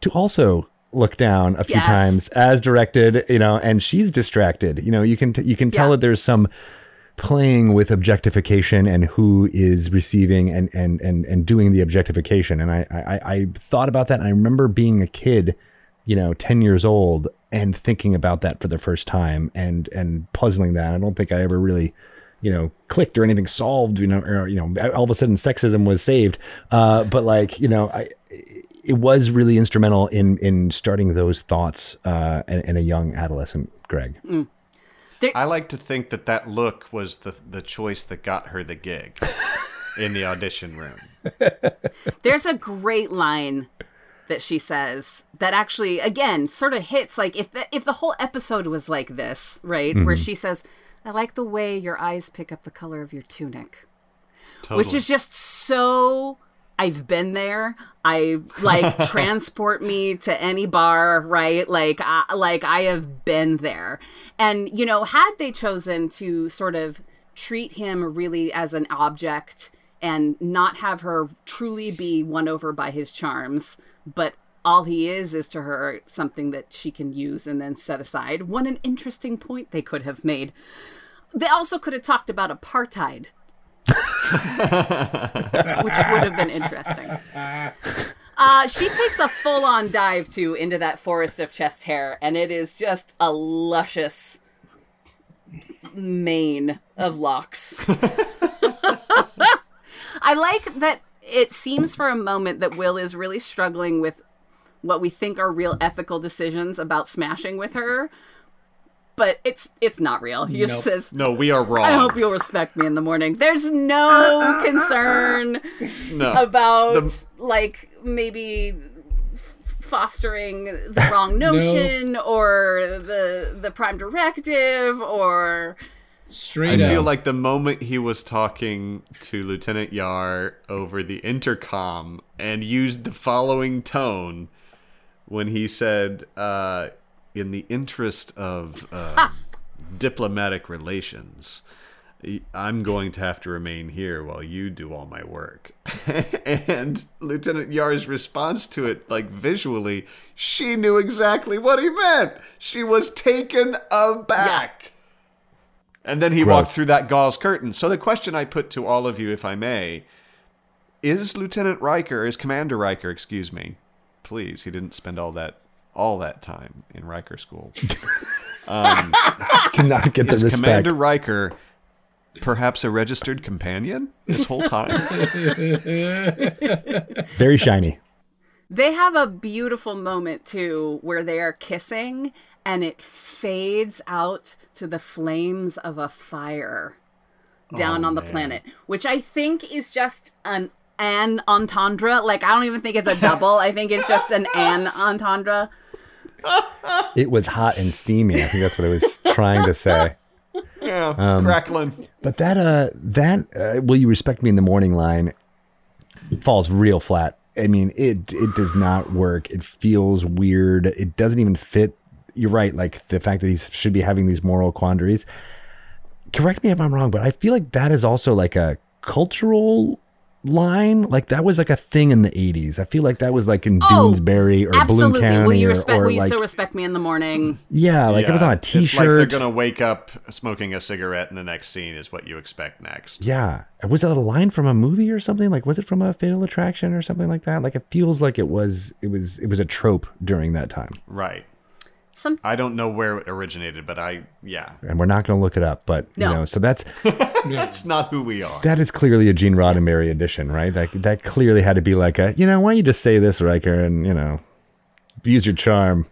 to also look down a few yes. times as directed, you know, and she's distracted. You know, you can, t- you can tell yeah. that there's some playing with objectification and who is receiving and, and, and, and doing the objectification. And I, I, I thought about that. And I remember being a kid, you know, ten years old and thinking about that for the first time and, and puzzling that. I don't think I ever really, you know, clicked or anything solved, you know, or, you know, all of a sudden sexism was saved. Uh, but like, you know, I, it was really instrumental in, in starting those thoughts uh, in, in a young adolescent, Greg. Mm. There- I like to think that that look was the, the choice that got her the gig in the audition room. There's a great line that she says that actually, again, sort of hits like if the, if the whole episode was like this, right? Mm-hmm. Where she says, I like the way your eyes pick up the color of your tunic, totally. Which is just so I've been there. I like transport me to any bar, right? Like, I, like I have been there. And, you know, had they chosen to sort of treat him really as an object and not have her truly be won over by his charms, but all he is is to her something that she can use and then set aside. What an interesting point they could have made. They also could have talked about apartheid, which would have been interesting. Uh, she takes a full-on dive, too, into that forest of chest hair, and it is just a luscious mane of locks. I like that. It seems for a moment that Will is really struggling with what we think are real ethical decisions about smashing with her, but it's it's not real. He nope. just says, "No, we are wrong. I hope you'll respect me in the morning." There's no concern no. about the... like maybe fostering the wrong notion no. or the the prime directive or straight I up. feel like the moment he was talking to Lieutenant Yar over the intercom and used the following tone when he said, uh, in the interest of uh, diplomatic relations, I'm going to have to remain here while you do all my work. And Lieutenant Yar's response to it, like visually, she knew exactly what he meant. She was taken aback. Yeah. And then he Gross. walked through that gauze curtain. So the question I put to all of you, if I may, is Lieutenant Riker, is Commander Riker, excuse me, please, he didn't spend all that all that time in Riker school. um, I cannot get the respect. Is Commander Riker perhaps a registered companion this whole time? Very shiny. They have a beautiful moment too where they are kissing and it fades out to the flames of a fire down oh, on the man. planet, which I think is just an an entendre. Like, I don't even think it's a double. I think it's just an an entendre. It was hot and steamy. I think that's what I was trying to say. Yeah, um, crackling. But that, uh, that uh, will you respect me in the morning line falls real flat. I mean, it it does not work. It feels weird. It doesn't even fit. You're right. Like, the fact that he should be having these moral quandaries. Correct me if I'm wrong, but I feel like that is also like a cultural line. Like, that was like a thing in the eighties. I feel like that was like in oh, Doonesbury or absolutely. Bloom County. Will you respect? Or, or will you like, so respect me in the morning? Yeah, like yeah. it was on a T-shirt. It's like they're gonna wake up smoking a cigarette in the next scene is what you expect next. Yeah, was that a line from a movie or something? Like, was it from a Fatal Attraction or something like that? Like, it feels like it was. It was. It was a trope during that time. Right. Some... I don't know where it originated, but I, yeah. And we're not going to look it up, but, no. you know, so that's... That's not who we are. That is clearly a Gene Roddenberry edition, right? That that clearly had to be like a, you know, why don't you just say this, Riker, and, you know, use your charm.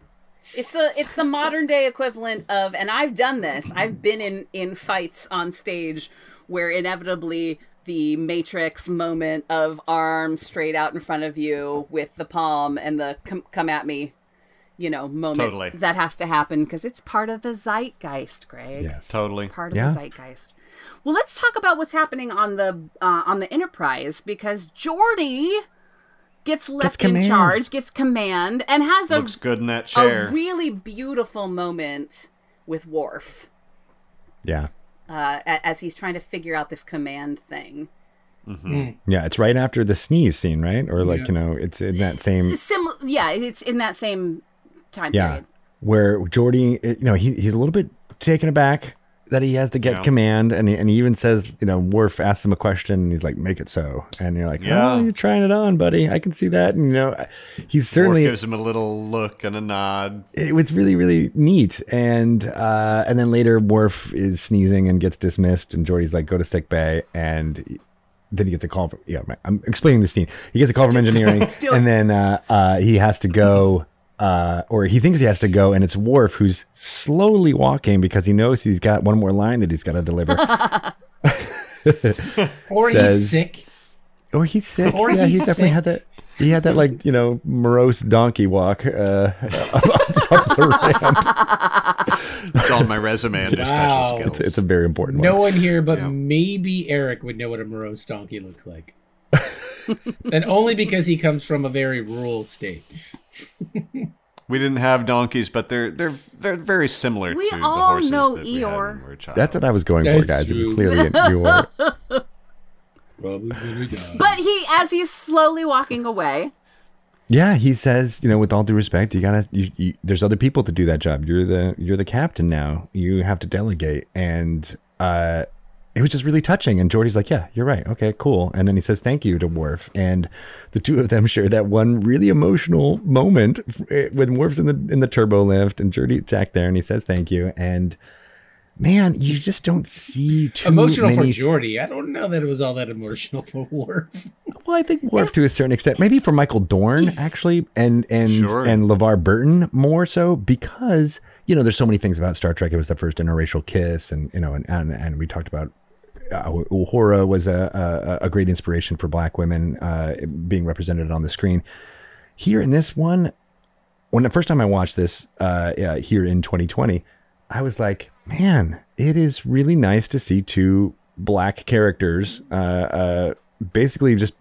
It's the, it's the modern day equivalent of, and I've done this, I've been in, in fights on stage where inevitably the Matrix moment of arm straight out in front of you with the palm and the come, come at me. You know, moment totally. that has to happen because it's part of the zeitgeist, Greg. Yes, totally. It's part of yeah. the zeitgeist. Well, let's talk about what's happening on the uh, on the Enterprise, because Geordi gets left gets in charge, gets command, and has a, looks good in that chair. a really beautiful moment with Worf. Yeah, uh, as he's trying to figure out this command thing. Mm-hmm. Mm. Yeah, it's right after the sneeze scene, right? Or like yeah. you know, it's in that same. Sim- yeah, it's in that same. Time yeah, period. Where Geordi, you know, he he's a little bit taken aback that he has to get yeah. command, and he, and he even says, you know, Worf asks him a question, and he's like, "Make it so," and you're like, yeah. "Oh, you're trying it on, buddy. I can see that." And you know, he's certainly Worf gives him a little look and a nod. It was really really neat, and uh, and then later Worf is sneezing and gets dismissed, and Geordi's like, "Go to sick bay," and then he gets a call from yeah, I'm explaining the scene. He gets a call from engineering, and then uh, uh, he has to go. Uh, or he thinks he has to go, and it's Worf who's slowly walking because he knows he's got one more line that he's got to deliver. or Says, he's sick. Or he's sick. Or yeah, he's he definitely sick. had that. He had that, like, you know, morose donkey walk uh, up, up the ramp. It's on my resume under wow. special skills. It's, it's a very important no one. No one here but yeah. maybe Eric would know what a morose donkey looks like. And only because he comes from a very rural state. We didn't have donkeys, but they're they're they're very similar we to the horses that Eeyore. we had when we were a child. That's what I was going That's for, guys. True. It was clearly an Eeyore. Probably when we died. But he, as he's slowly walking away, yeah, he says, you know, with all due respect, you gotta. You, you, there's other people to do that job. You're the you're the captain now. You have to delegate, and uh, it was just really touching. And Geordi's like, yeah, you're right. Okay, cool. And then he says, thank you to Worf. And the two of them share that one really emotional moment when Worf's in the in the turbo lift and Geordi Jack there. And he says, thank you. And man, you just don't see too emotional many... for Geordi. I don't know that it was all that emotional for Worf. Well, I think Worf yeah. to a certain extent, maybe for Michael Dorn actually, and and sure. and LeVar Burton more so, because, you know, there's so many things about Star Trek. It was the first interracial kiss, and you know, and and, and we talked about. Uh, Uhura was a, a a great inspiration for Black women uh, being represented on the screen. Here in this one, when the first time I watched this uh, uh, here in twenty twenty, I was like, man, it is really nice to see two black characters uh, uh, basically just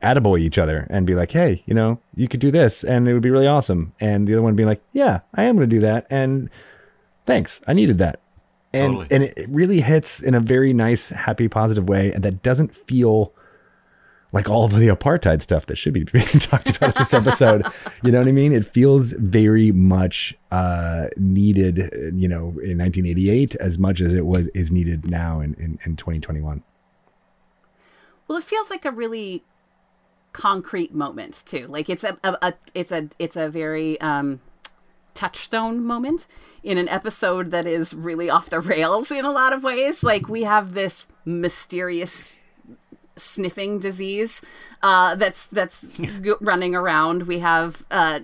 attaboy each other and be like, hey, you know, you could do this and it would be really awesome. And the other one being like, yeah, I am going to do that. And thanks, I needed that. And, totally. And it really hits in a very nice, happy, positive way. And that doesn't feel like all of the apartheid stuff that should be being talked about in this episode. You know what I mean? It feels very much uh, needed, you know, in nineteen eighty-eight as much as it was is needed now in, in, in twenty twenty-one. Well, it feels like a really concrete moment too. Like it's a, a, a it's a it's a very um, touchstone moment in an episode that is really off the rails in a lot of ways. Like we have this mysterious sniffing disease uh that's that's yeah. running around. We have uh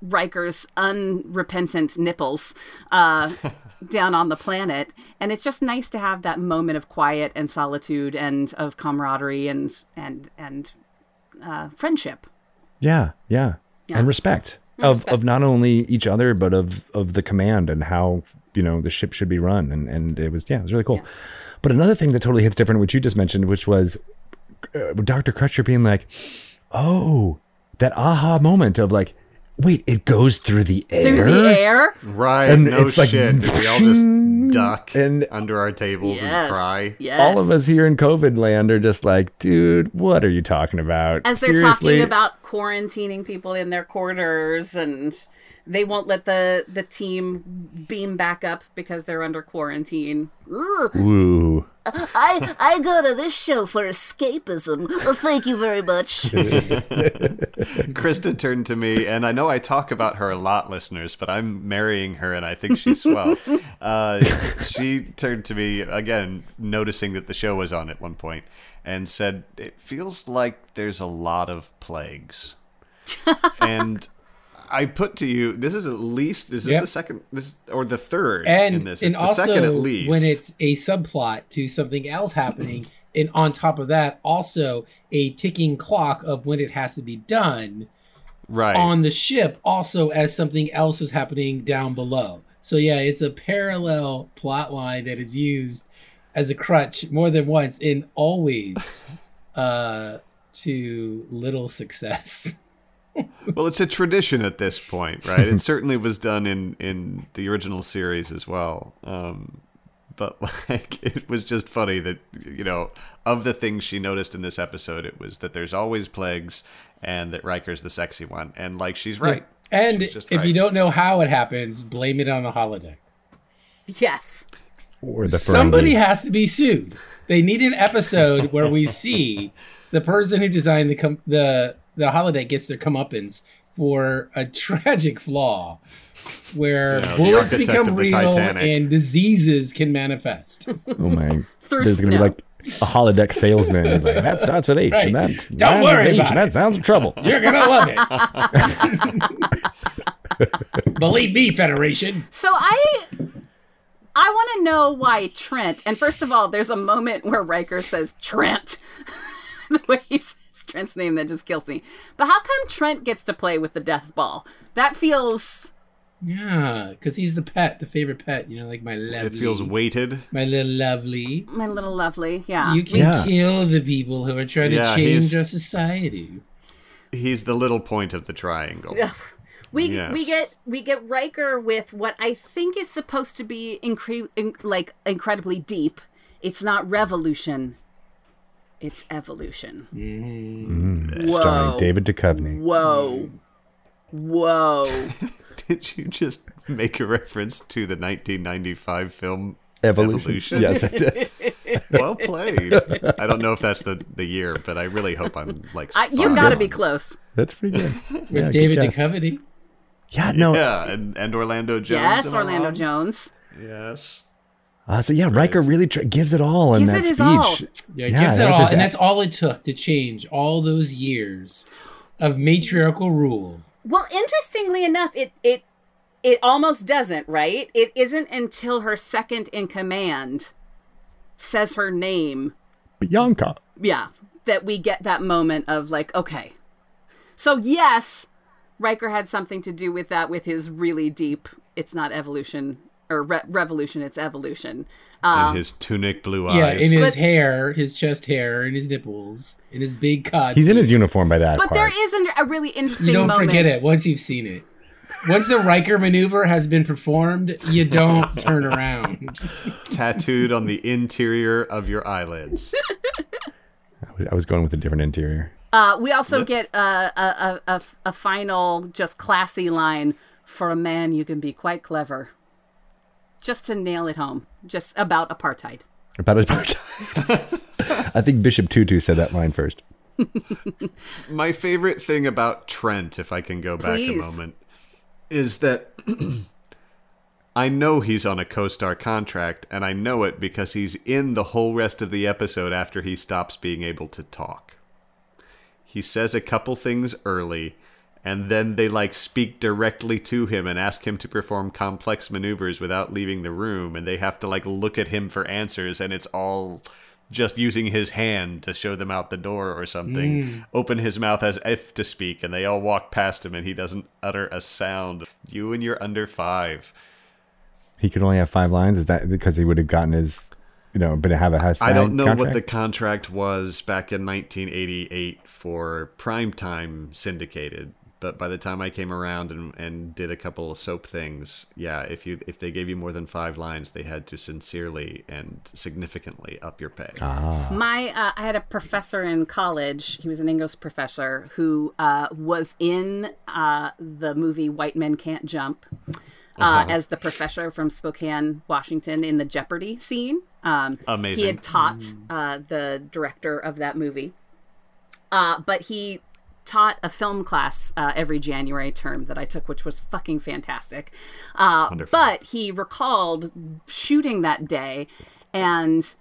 Riker's unrepentant nipples uh down on the planet, and it's just nice to have that moment of quiet and solitude and of camaraderie and and and uh friendship. Yeah, yeah, yeah. And respect and of respect. Of not only each other but of of the command and how, you know, the ship should be run. And and it was, yeah, it was really cool. Yeah. But another thing that totally hits different, which you just mentioned, which was Doctor Crutcher being like, oh, that aha moment of like, wait, it goes through the air? Through the air? Right. And no it's shit. Like, did we all just duck and, under our tables yes, and cry? Yes. All of us here in COVID land are just like, dude, what are you talking about? As they're Seriously? Talking about quarantining people in their quarters, and they won't let the, the team beam back up because they're under quarantine. Ooh. Ooh. I, I go to this show for escapism. Well, thank you very much. Krista turned to me, and I know I talk about her a lot, listeners, but I'm marrying her, and I think she's swell. Uh, she turned to me, again, noticing that the show was on at one point, and said, it feels like there's a lot of plagues. And I put to you, this is at least, is this yep. the second, this or the third and, in this? It's and the also, second at least. When it's a subplot to something else happening, and on top of that, also a ticking clock of when it has to be done right. on the ship, also as something else was happening down below. So yeah, it's a parallel plot line that is used as a crutch more than once and always uh, to little success. Well, it's a tradition at this point, right? It certainly was done in, in the original series as well. Um, but like, it was just funny that, you know, of the things she noticed in this episode, it was that there's always plagues and that Riker's the sexy one. And like, she's right. Yeah. And she's if right. you don't know how it happens, blame it on the holodeck. Yes. Or the Somebody has to be sued. They need an episode where we see the person who designed the com- the... the holodeck gets their comeuppance for a tragic flaw where yeah, bullets become real and diseases can manifest. Oh my! Through There's going to be like a holodeck salesman. Like, that starts with H. Right. And that, Don't worry H, about and it. That sounds trouble. You're going to love it. Believe me, Federation. So I... I want to know why Trent... And first of all, there's a moment where Riker says, Trent. The way he says Trent's name that just kills me. But how come Trent gets to play with the death ball? That feels... Yeah, because he's the pet, the favorite pet. You know, like my lovely... It feels weighted. My little lovely. My little lovely, yeah. You can yeah. kill the people who are trying yeah, to change our society. He's the little point of the triangle. we yes. we get we get Riker with what I think is supposed to be incre- inc- like incredibly deep. It's not revolution. It's Evolution. Mm. Whoa. Starring David Duchovny. Whoa. Whoa. Did you just make a reference to the nineteen ninety-five film Evolution? Evolution? Yes, I did. Well played. I don't know if that's the, the year, but I really hope I'm like... Uh, you got to be close. That's pretty good. With yeah, David good Duchovny. Yeah, no. Yeah, and, and Orlando Jones. Yes, Orlando on. Jones. Yes. Uh, so yeah, Riker right. really tr- gives it all gives in that it speech. All. Yeah, yeah, gives it all, and that's all it took to change all those years of matriarchal rule. Well, interestingly enough, it it it almost doesn't, right? It isn't until her second in command says her name, Bianca. Yeah, that we get that moment of like, okay, so yes, Riker had something to do with that, with his really deep, it's not evolution or re- revolution, it's evolution. Uh, and his tunic blue eyes. Yeah, in his but, hair, his chest hair, in his nipples, in his big cut. He's in his uniform by that But part. There is an, a really interesting moment. You don't moment. forget it once you've seen it. Once the Riker maneuver has been performed, you don't turn around. Tattooed on the interior of your eyelids. I was going with a different interior. Uh, we also yep. get uh, a, a, a, a final just classy line, for a man you can be quite clever. Just to nail it home. Just about apartheid. About apartheid. I think Bishop Tutu said that line first. My favorite thing about Trent, if I can go back Please. a moment, is that I know he's on a co-star contract, and I know it because he's in the whole rest of the episode after he stops being able to talk. He says a couple things early, and then they like speak directly to him and ask him to perform complex maneuvers without leaving the room, and they have to like look at him for answers, and it's all just using his hand to show them out the door or something. Mm. Open his mouth as if to speak, and they all walk past him, and he doesn't utter a sound. You and you're under five. He could only have five lines? Is that because he would have gotten his, you know, but have a I don't know contract? What the contract was back in nineteen eighty-eight for primetime syndicated, but by the time I came around and, and did a couple of soap things, yeah, if you if they gave you more than five lines, they had to sincerely and significantly up your pay. Ah. My uh, I had a professor in college. He was an English professor who uh, was in uh, the movie White Men Can't Jump uh, as the professor from Spokane, Washington, in the Jeopardy scene. Um, Amazing. He had taught uh, the director of that movie, uh, but he taught a film class uh, every January term that I took, which was fucking fantastic. Uh, but he recalled shooting that day, and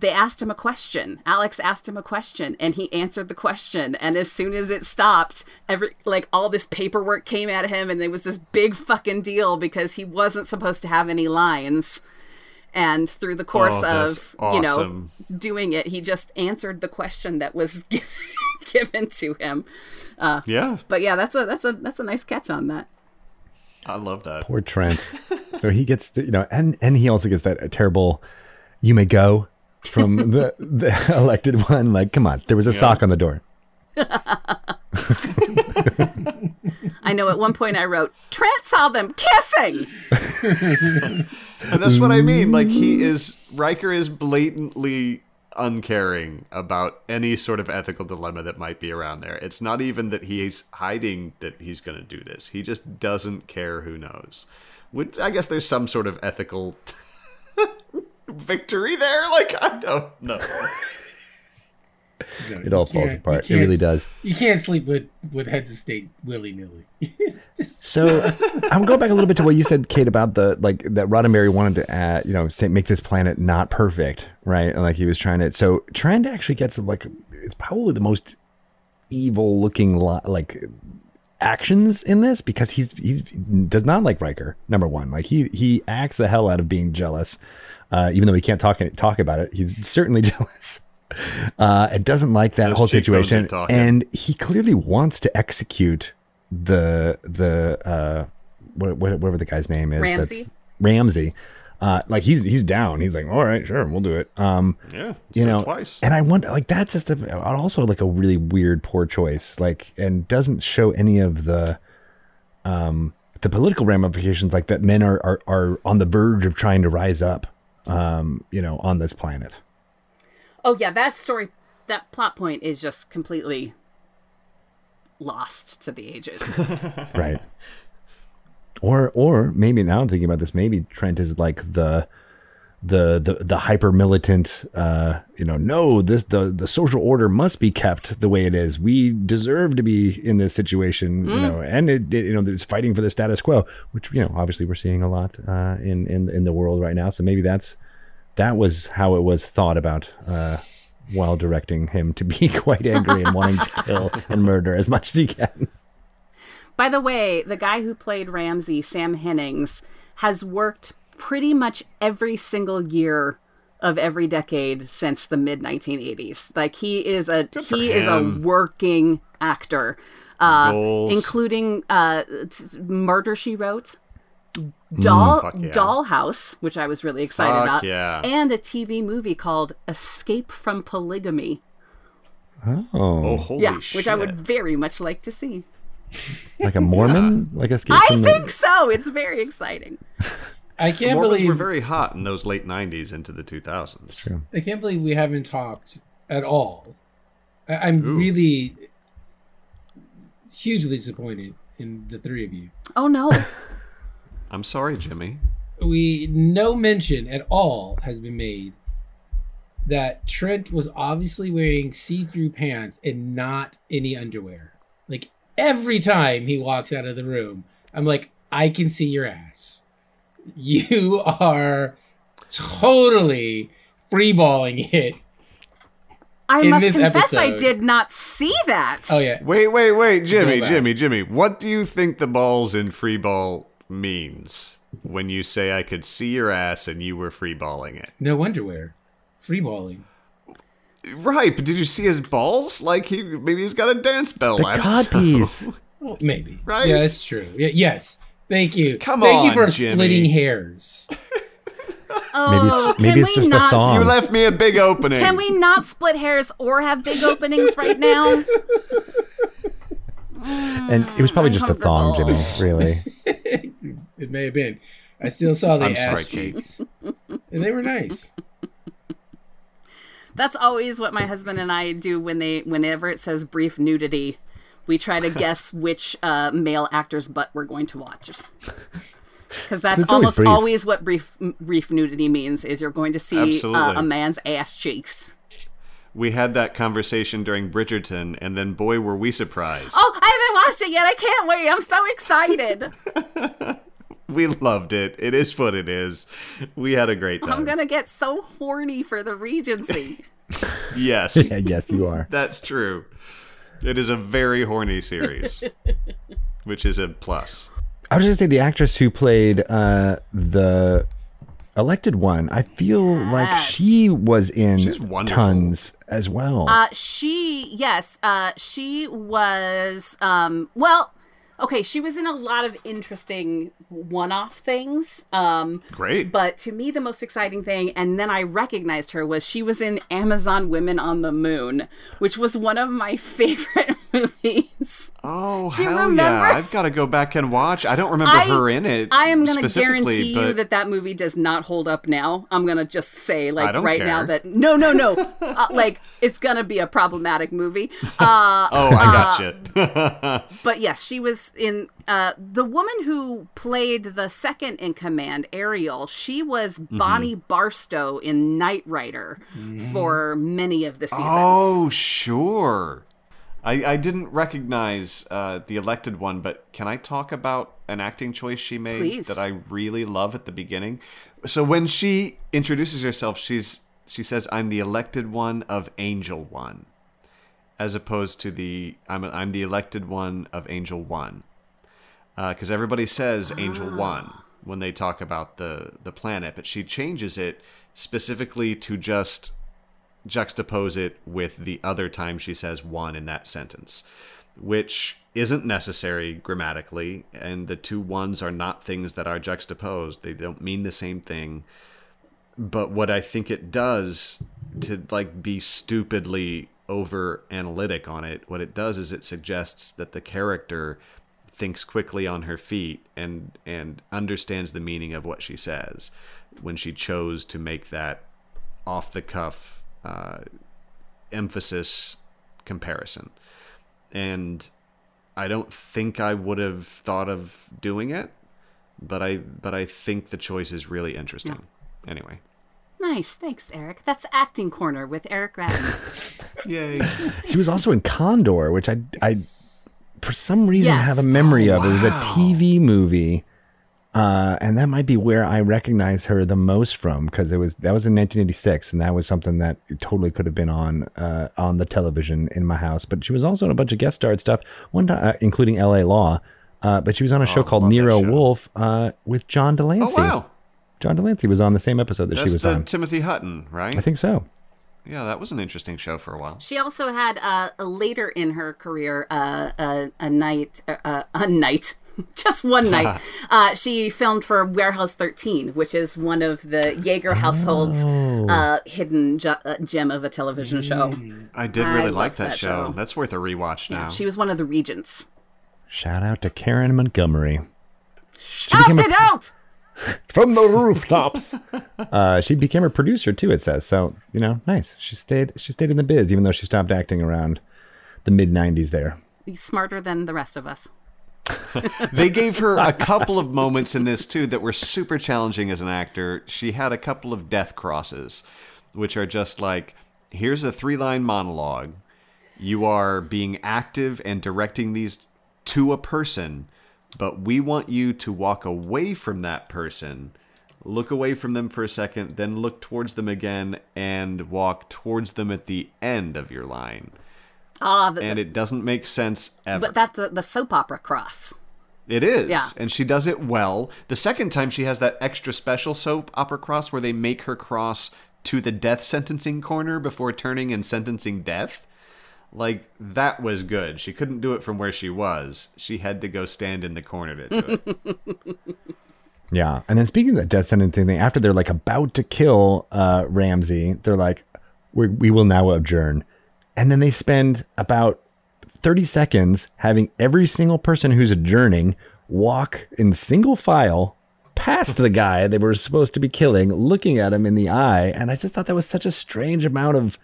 they asked him a question. Alex asked him a question, and he answered the question. And as soon as it stopped, every like all this paperwork came at him, and there was this big fucking deal because he wasn't supposed to have any lines. And through the course oh, of, awesome. you know, doing it, he just answered the question that was given to him. Uh, yeah. But yeah, that's a that's a that's a nice catch on that. I love that. Poor Trent. So he gets, to, you know, and, and he also gets that terrible, you may go from the, the elected one. Like, come on, there was a yeah. sock on the door. I know at one point I wrote, Trent saw them kissing. And that's what I mean. Like, he is, Riker is blatantly uncaring about any sort of ethical dilemma that might be around there. It's not even that he's hiding that he's going to do this. He just doesn't care who knows. Which, I guess there's some sort of ethical victory there. Like, I don't know. No, it all falls apart. It really does. You can't sleep with, with heads of state willy nilly. So I'm going back a little bit to what you said, Kate, about the like that Roddenberry wanted to add, you know, say, make this planet not perfect, right? And like he was trying to. So Trent actually gets like it's probably the most evil looking lo- like actions in this, because he's he's does not like Riker. Number one, like he he acts the hell out of being jealous, uh, even though he can't talk talk about it. He's certainly jealous. Uh, it doesn't like that Those whole situation, and he clearly wants to execute the the uh, what, what, whatever the guy's name is, Ramsey. That's Ramsey. Uh, like he's he's down. He's like, all right, sure, we'll do it. Um, yeah, you know. Twice. And I wonder, like, that's just a, also like a really weird, poor choice. Like, and doesn't show any of the um the political ramifications, like that men are are, are on the verge of trying to rise up, um, you know, on this planet. Oh, yeah, that story, that plot point is just completely lost to the ages. Right. Or or maybe now I'm thinking about this, maybe Trent is like the the the, the hyper militant, uh, you know, no, this the, the social order must be kept the way it is. We deserve to be in this situation, mm. you know, and it, it you know, it's fighting for the status quo, which, you know, obviously we're seeing a lot uh, in, in, in the world right now. So maybe that's. That was how it was thought about uh, while directing him to be quite angry and wanting to kill and murder as much as he can. By the way, the guy who played Ramsey, Sam Hennings, has worked pretty much every single year of every decade since the mid nineteen eighties. Like he is a he him. is a working actor, uh, including uh, Murder, She Wrote, Doll mm, yeah. Dollhouse, which I was really excited fuck about, yeah. and a T V movie called Escape from Polygamy. Oh, oh holy yeah, shit. Which I would very much like to see. Like a Mormon? Yeah. Like Escape I from think the... so. It's very exciting. I can't Mormons believe... were very hot in those late nineties into the two thousands. It's true. I can't believe we haven't talked at all. I- I'm Ooh. really hugely disappointed in the three of you. Oh, no. I'm sorry, Jimmy. We no mention at all has been made that Trent was obviously wearing see-through pants and not any underwear. Like, every time he walks out of the room, I'm like, I can see your ass. You are totally freeballing it. I in must this confess episode. I did not see that. Oh, yeah. Wait, wait, wait, Jimmy, Jimmy, Jimmy. What do you think the balls in freeball means when you say I could see your ass and you were freeballing it? No underwear. Freeballing. Right, but did you see his balls? Like, he maybe he's got a dance bell. The cod piece. Well, maybe. Right? Yeah, that's true. Y- yes. Thank you. Come Thank on, Thank you for Jimmy. splitting hairs. Oh, maybe it's, maybe can it's we just not, a thong. You left me a big opening. Can we not split hairs or have big openings right now? And it was probably just a thong, Jimmy, really. It may have been. I still saw the I'm ass sorry, cheeks. And they were nice. That's always what my husband and I do when they, whenever it says brief nudity, we try to guess which uh, male actor's butt we're going to watch. Because that's almost always, brief. always what brief, brief nudity means, is you're going to see uh, a man's ass cheeks. We had that conversation during Bridgerton, and then boy, were we surprised. Oh, I haven't watched it yet. I can't wait. I'm so excited. We loved it. It is what it is. We had a great time. I'm going to get so horny for the Regency. Yes. Yeah, yes, you are. That's true. It is a very horny series, which is a plus. I was going to say the actress who played uh, the elected one, I feel yes. like she was in tons as well. Uh, she, yes, uh, she was, um, well, okay, she was in a lot of interesting one-off things. Um, Great. But to me, the most exciting thing, and then I recognized her, was she was in Amazon Women on the Moon, which was one of my favorite movies. Oh, do you hell remember? Yeah. I've got to go back and watch. I don't remember I, her in it. I am going to guarantee but... you that that movie does not hold up now. I'm going to just say, like, right care. now that no, no, no. uh, like, it's going to be a problematic movie. Uh, oh, I got uh, you. But yes, she was in uh, the woman who played the second in command, Ariel. She was mm-hmm. Bonnie Barstow in Knight Rider mm. for many of the seasons. Oh, sure. I, I didn't recognize uh, the elected one, but can I talk about an acting choice she made Please. that I really love at the beginning? So when she introduces herself, she's she says, "I'm the elected one of Angel One," as opposed to the "I'm I'm the elected one of Angel One," because uh, everybody says ah. Angel One when they talk about the the planet, but she changes it specifically to just juxtapose it with the other time she says one in that sentence, which isn't necessary grammatically, and the two ones are not things that are juxtaposed. They don't mean the same thing. But what I think it does to like be stupidly over analytic on it, what it does is it suggests that the character thinks quickly on her feet and and understands the meaning of what she says when she chose to make that off the cuff Uh, emphasis comparison. And I don't think I would have thought of doing it, but I but I think the choice is really interesting. Yeah. Anyway. Nice. Thanks, Eric. That's Acting Corner with Eric Gratton. Yay. She was also in Condor, which I, I for some reason yes. have a memory oh, of. Wow. It was a T V movie. Uh, and that might be where I recognize her the most from, because it was that was in nineteen eighty-six, and that was something that totally could have been on uh, on the television in my house. But she was also in a bunch of guest starred stuff, one time, uh, including L A Law. Uh, but she was on a oh, show called Nero show. Wolfe uh, with John DeLancey. Oh wow! John DeLancey was on the same episode that That's she was the on. Timothy Hutton, right? I think so. Yeah, that was an interesting show for a while. She also had uh, later in her career uh, a, a night, uh, a night, just one night. uh, she filmed for Warehouse thirteen, which is one of the Yeager household's oh. uh, hidden ge- uh, gem of a television show. I did really I like that, that show. show. That's worth a rewatch now. Yeah, she was one of the regents. Shout out to Karen Montgomery. Shout it a- out! From the rooftops. Uh, she became a producer too, it says. So, you know, nice. She stayed she stayed in the biz, even though she stopped acting around the mid nineties there. He's smarter than the rest of us. They gave her a couple of moments in this too that were super challenging as an actor. She had a couple of death crosses, which are just like, here's a three-line monologue. You are being active and directing these to a person, but we want you to walk away from that person, look away from them for a second, then look towards them again, and walk towards them at the end of your line. Ah, the, and it doesn't make sense ever. But that's the, the soap opera cross. It is. Yeah. And she does it well. The second time she has that extra special soap opera cross where they make her cross to the death sentencing corner before turning and sentencing death. Like, that was good. She couldn't do it from where she was. She had to go stand in the corner to do it. Yeah. And then speaking of that death sentence thing, after they're, like, about to kill uh, Ramsey, they're like, we we will now adjourn. And then they spend about thirty seconds having every single person who's adjourning walk in single file past the guy they were supposed to be killing, looking at him in the eye. And I just thought that was such a strange amount of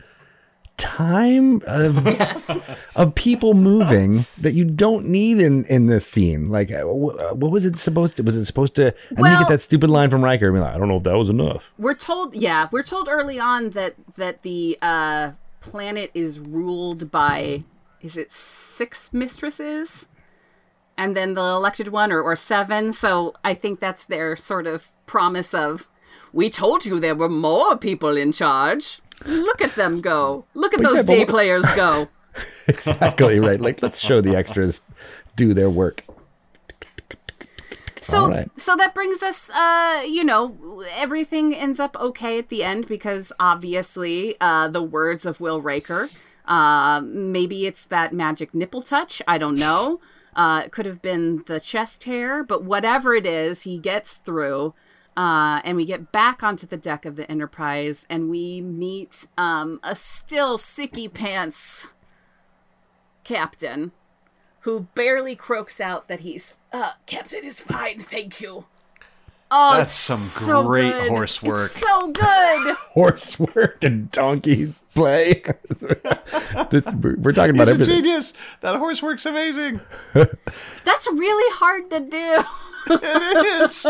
time of, yes. of people moving that you don't need in in this scene. Like, what was it supposed to was it supposed to and well, then you get that stupid line from Riker. I mean, I don't know if that was enough. We're told yeah we're told early on that that the uh planet is ruled by, is it six mistresses and then the elected one, or, or seven. So I think that's their sort of promise of, we told you there were more people in charge. Look at them go. Look at but those yeah, day what... players go. Exactly right. Like, let's show the extras do their work. So, right. so that brings us, uh, you know, everything ends up okay at the end because obviously uh, the words of Will Riker, uh, maybe it's that magic nipple touch. I don't know. Uh, it could have been the chest hair, but whatever it is, he gets through. Uh, and we get back onto the deck of the Enterprise, and we meet um, a still sicky pants captain who barely croaks out that he's uh, captain is fine, thank you. Oh, that's some so great good. horse work. It's so good. Horse work and donkey play. this, we're talking about he's everything. A genius. That horse work's amazing. That's really hard to do. It is.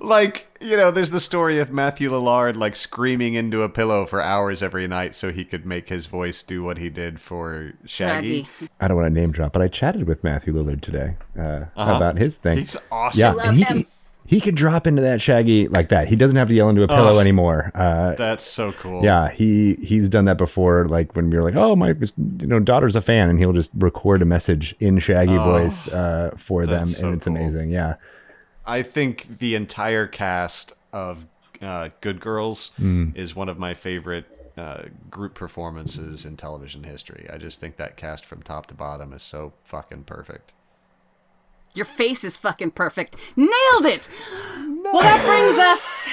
Like, you know, there's the story of Matthew Lillard, like, screaming into a pillow for hours every night so he could make his voice do what he did for Shaggy. Shaggy. I don't want to name drop, but I chatted with Matthew Lillard today uh, uh-huh. about his thing. He's awesome. Yeah, I love he, him. He, he can drop into that Shaggy like that. He doesn't have to yell into a pillow oh, anymore. Uh, that's so cool. Yeah, he he's done that before, like when we were like, oh, my you know, daughter's a fan, and he'll just record a message in Shaggy oh, voice uh, for them, so and it's cool. amazing, yeah. I think the entire cast of uh, Good Girls mm. is one of my favorite uh, group performances in television history. I just think that cast from top to bottom is so fucking perfect. Your face is fucking perfect. Nailed it! No. Well, that brings us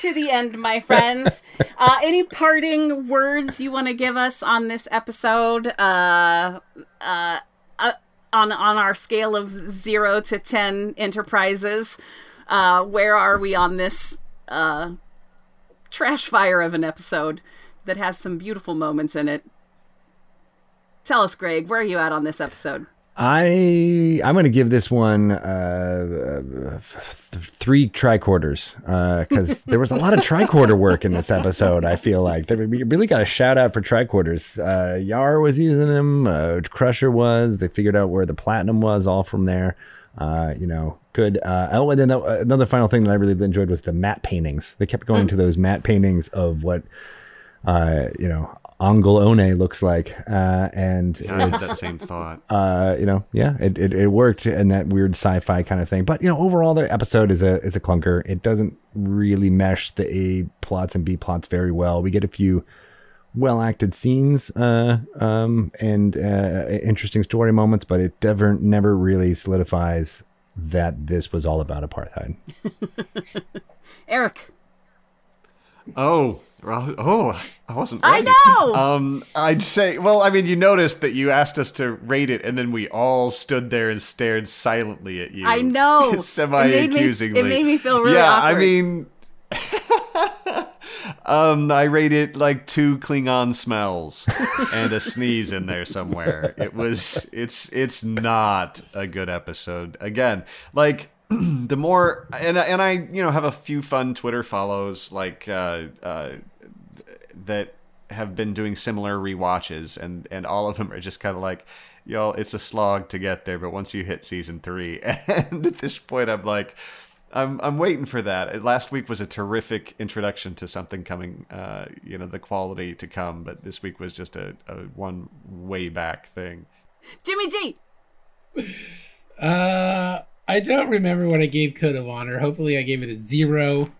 to the end, my friends. Uh, any parting words you want to give us on this episode? Uh, uh, uh, on on our scale of zero to ten Enterprises, uh, where are we on this uh, trash fire of an episode that has some beautiful moments in it? Tell us, Greg, where are you at on this episode? I, I'm going to give this one uh, th- three tricorders because uh, there was a lot of tricorder work in this episode, I feel like. We really got a shout out for tricorders. Uh, Yar was using them. Uh, Crusher was. They figured out where the platinum was, all from there. Uh, you know, good. Uh, oh, and then the, another final thing that I really enjoyed was the matte paintings. They kept going mm. to those matte paintings of what, uh, you know, Angolone looks like. Uh, and yeah, I had that same thought. Uh, you know, yeah, it, it, it worked, and that weird sci-fi kind of thing. But you know, overall, the episode is a is a clunker. It doesn't really mesh the A plots and B plots very well. We get a few well-acted scenes uh, um, and uh, interesting story moments, but it never never really solidifies that this was all about apartheid. Eric. Oh, oh, I wasn't ready. I know! Um, I'd say, well, I mean, you noticed that you asked us to rate it, and then we all stood there and stared silently at you. I know! Semi-accusingly. It made me, it made me feel really yeah, awkward. I mean, um, I rated like two Klingon smells and a sneeze in there somewhere. It was, it's, it's not a good episode. Again, like... the more, and and I, you know, have a few fun Twitter follows like uh, uh, that have been doing similar rewatches, and and all of them are just kind of like, y'all, it's a slog to get there, but once you hit season three, and at this point, I'm like, I'm I'm waiting for that. Last week was a terrific introduction to something coming, uh, you know, the quality to come, but this week was just a, a one way back thing. Jimmy G. uh. I don't remember what I gave Code of Honor. Hopefully I gave it a zero.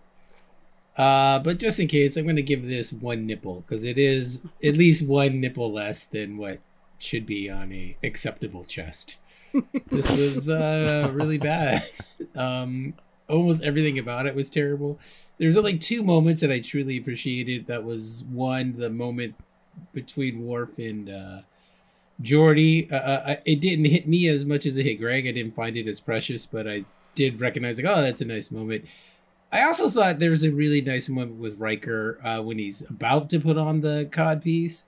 Uh, but just in case, I'm going to give this one nipple, because it is at least one nipple less than what should be on a acceptable chest. This was uh, really bad. Um, almost everything about it was terrible. There's only two moments that I truly appreciated. That was one, the moment between Worf and... Uh, Geordi, uh, it didn't hit me as much as it hit Greg. I didn't find it as precious, but I did recognize, like, oh, that's a nice moment. I also thought there was a really nice moment with Riker uh, when he's about to put on the codpiece.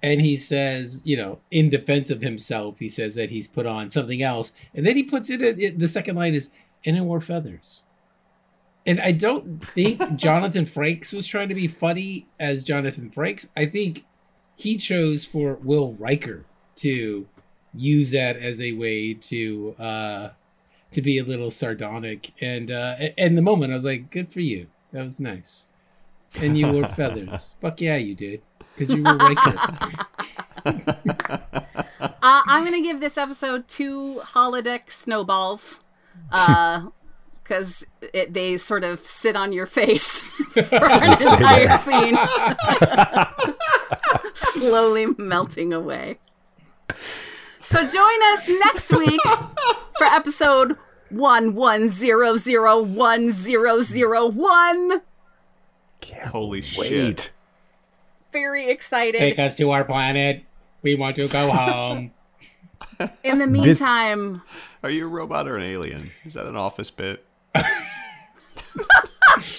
And he says, you know, in defense of himself, he says that he's put on something else. And then he puts it, in, the second line is, and it wore feathers. And I don't think Jonathan Frakes was trying to be funny as Jonathan Frakes. I think... he chose for Will Riker to use that as a way to uh, to be a little sardonic. And uh, and the moment I was like, good for you. That was nice. And you wore feathers. Fuck yeah, you did. Because you were Riker. uh, I'm going to give this episode two holodeck snowballs. Uh Because they sort of sit on your face for an entire scene, slowly melting away. So join us next week for episode one one zero zero one zero zero one. Holy shit! Very excited. Take us to our planet. We want to go home. In the meantime, this... are you a robot or an alien? Is that an Office bit?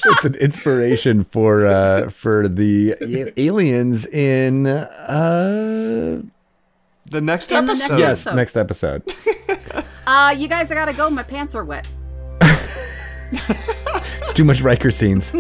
It's an inspiration for uh for the aliens in uh the next in episode. The next yes, episode. next episode. Uh, you guys, I gotta go. My pants are wet. It's too much Riker scenes.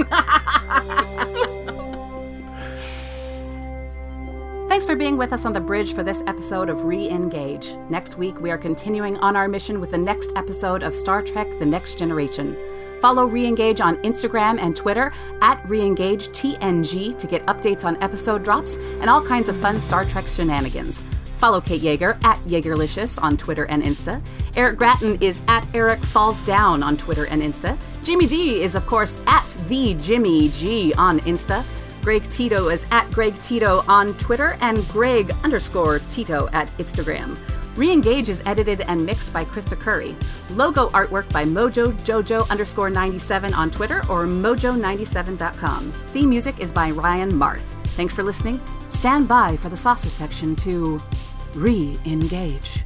Thanks for being with us on the bridge for this episode of Re-Engage. Next week, we are continuing on our mission with the next episode of Star Trek: The Next Generation. Follow Re-Engage on Instagram and Twitter at Re-Engage T N G to get updates on episode drops and all kinds of fun Star Trek shenanigans. Follow Kate Yeager at Yeagerlicious on Twitter and Insta. Eric Gratton is at Eric Falls Down on Twitter and Insta. Jimmy G is, of course, at The Jimmy G on Insta. Greg Tito is at Greg Tito on Twitter and Greg underscore Tito at Instagram. Re-Engage is edited and mixed by Krista Curry. Logo artwork by Mojo Jojo underscore ninety-seven on Twitter or mojo ninety-seven dot com. Theme music is by Ryan Marth. Thanks for listening. Stand by for the saucer section to re-engage.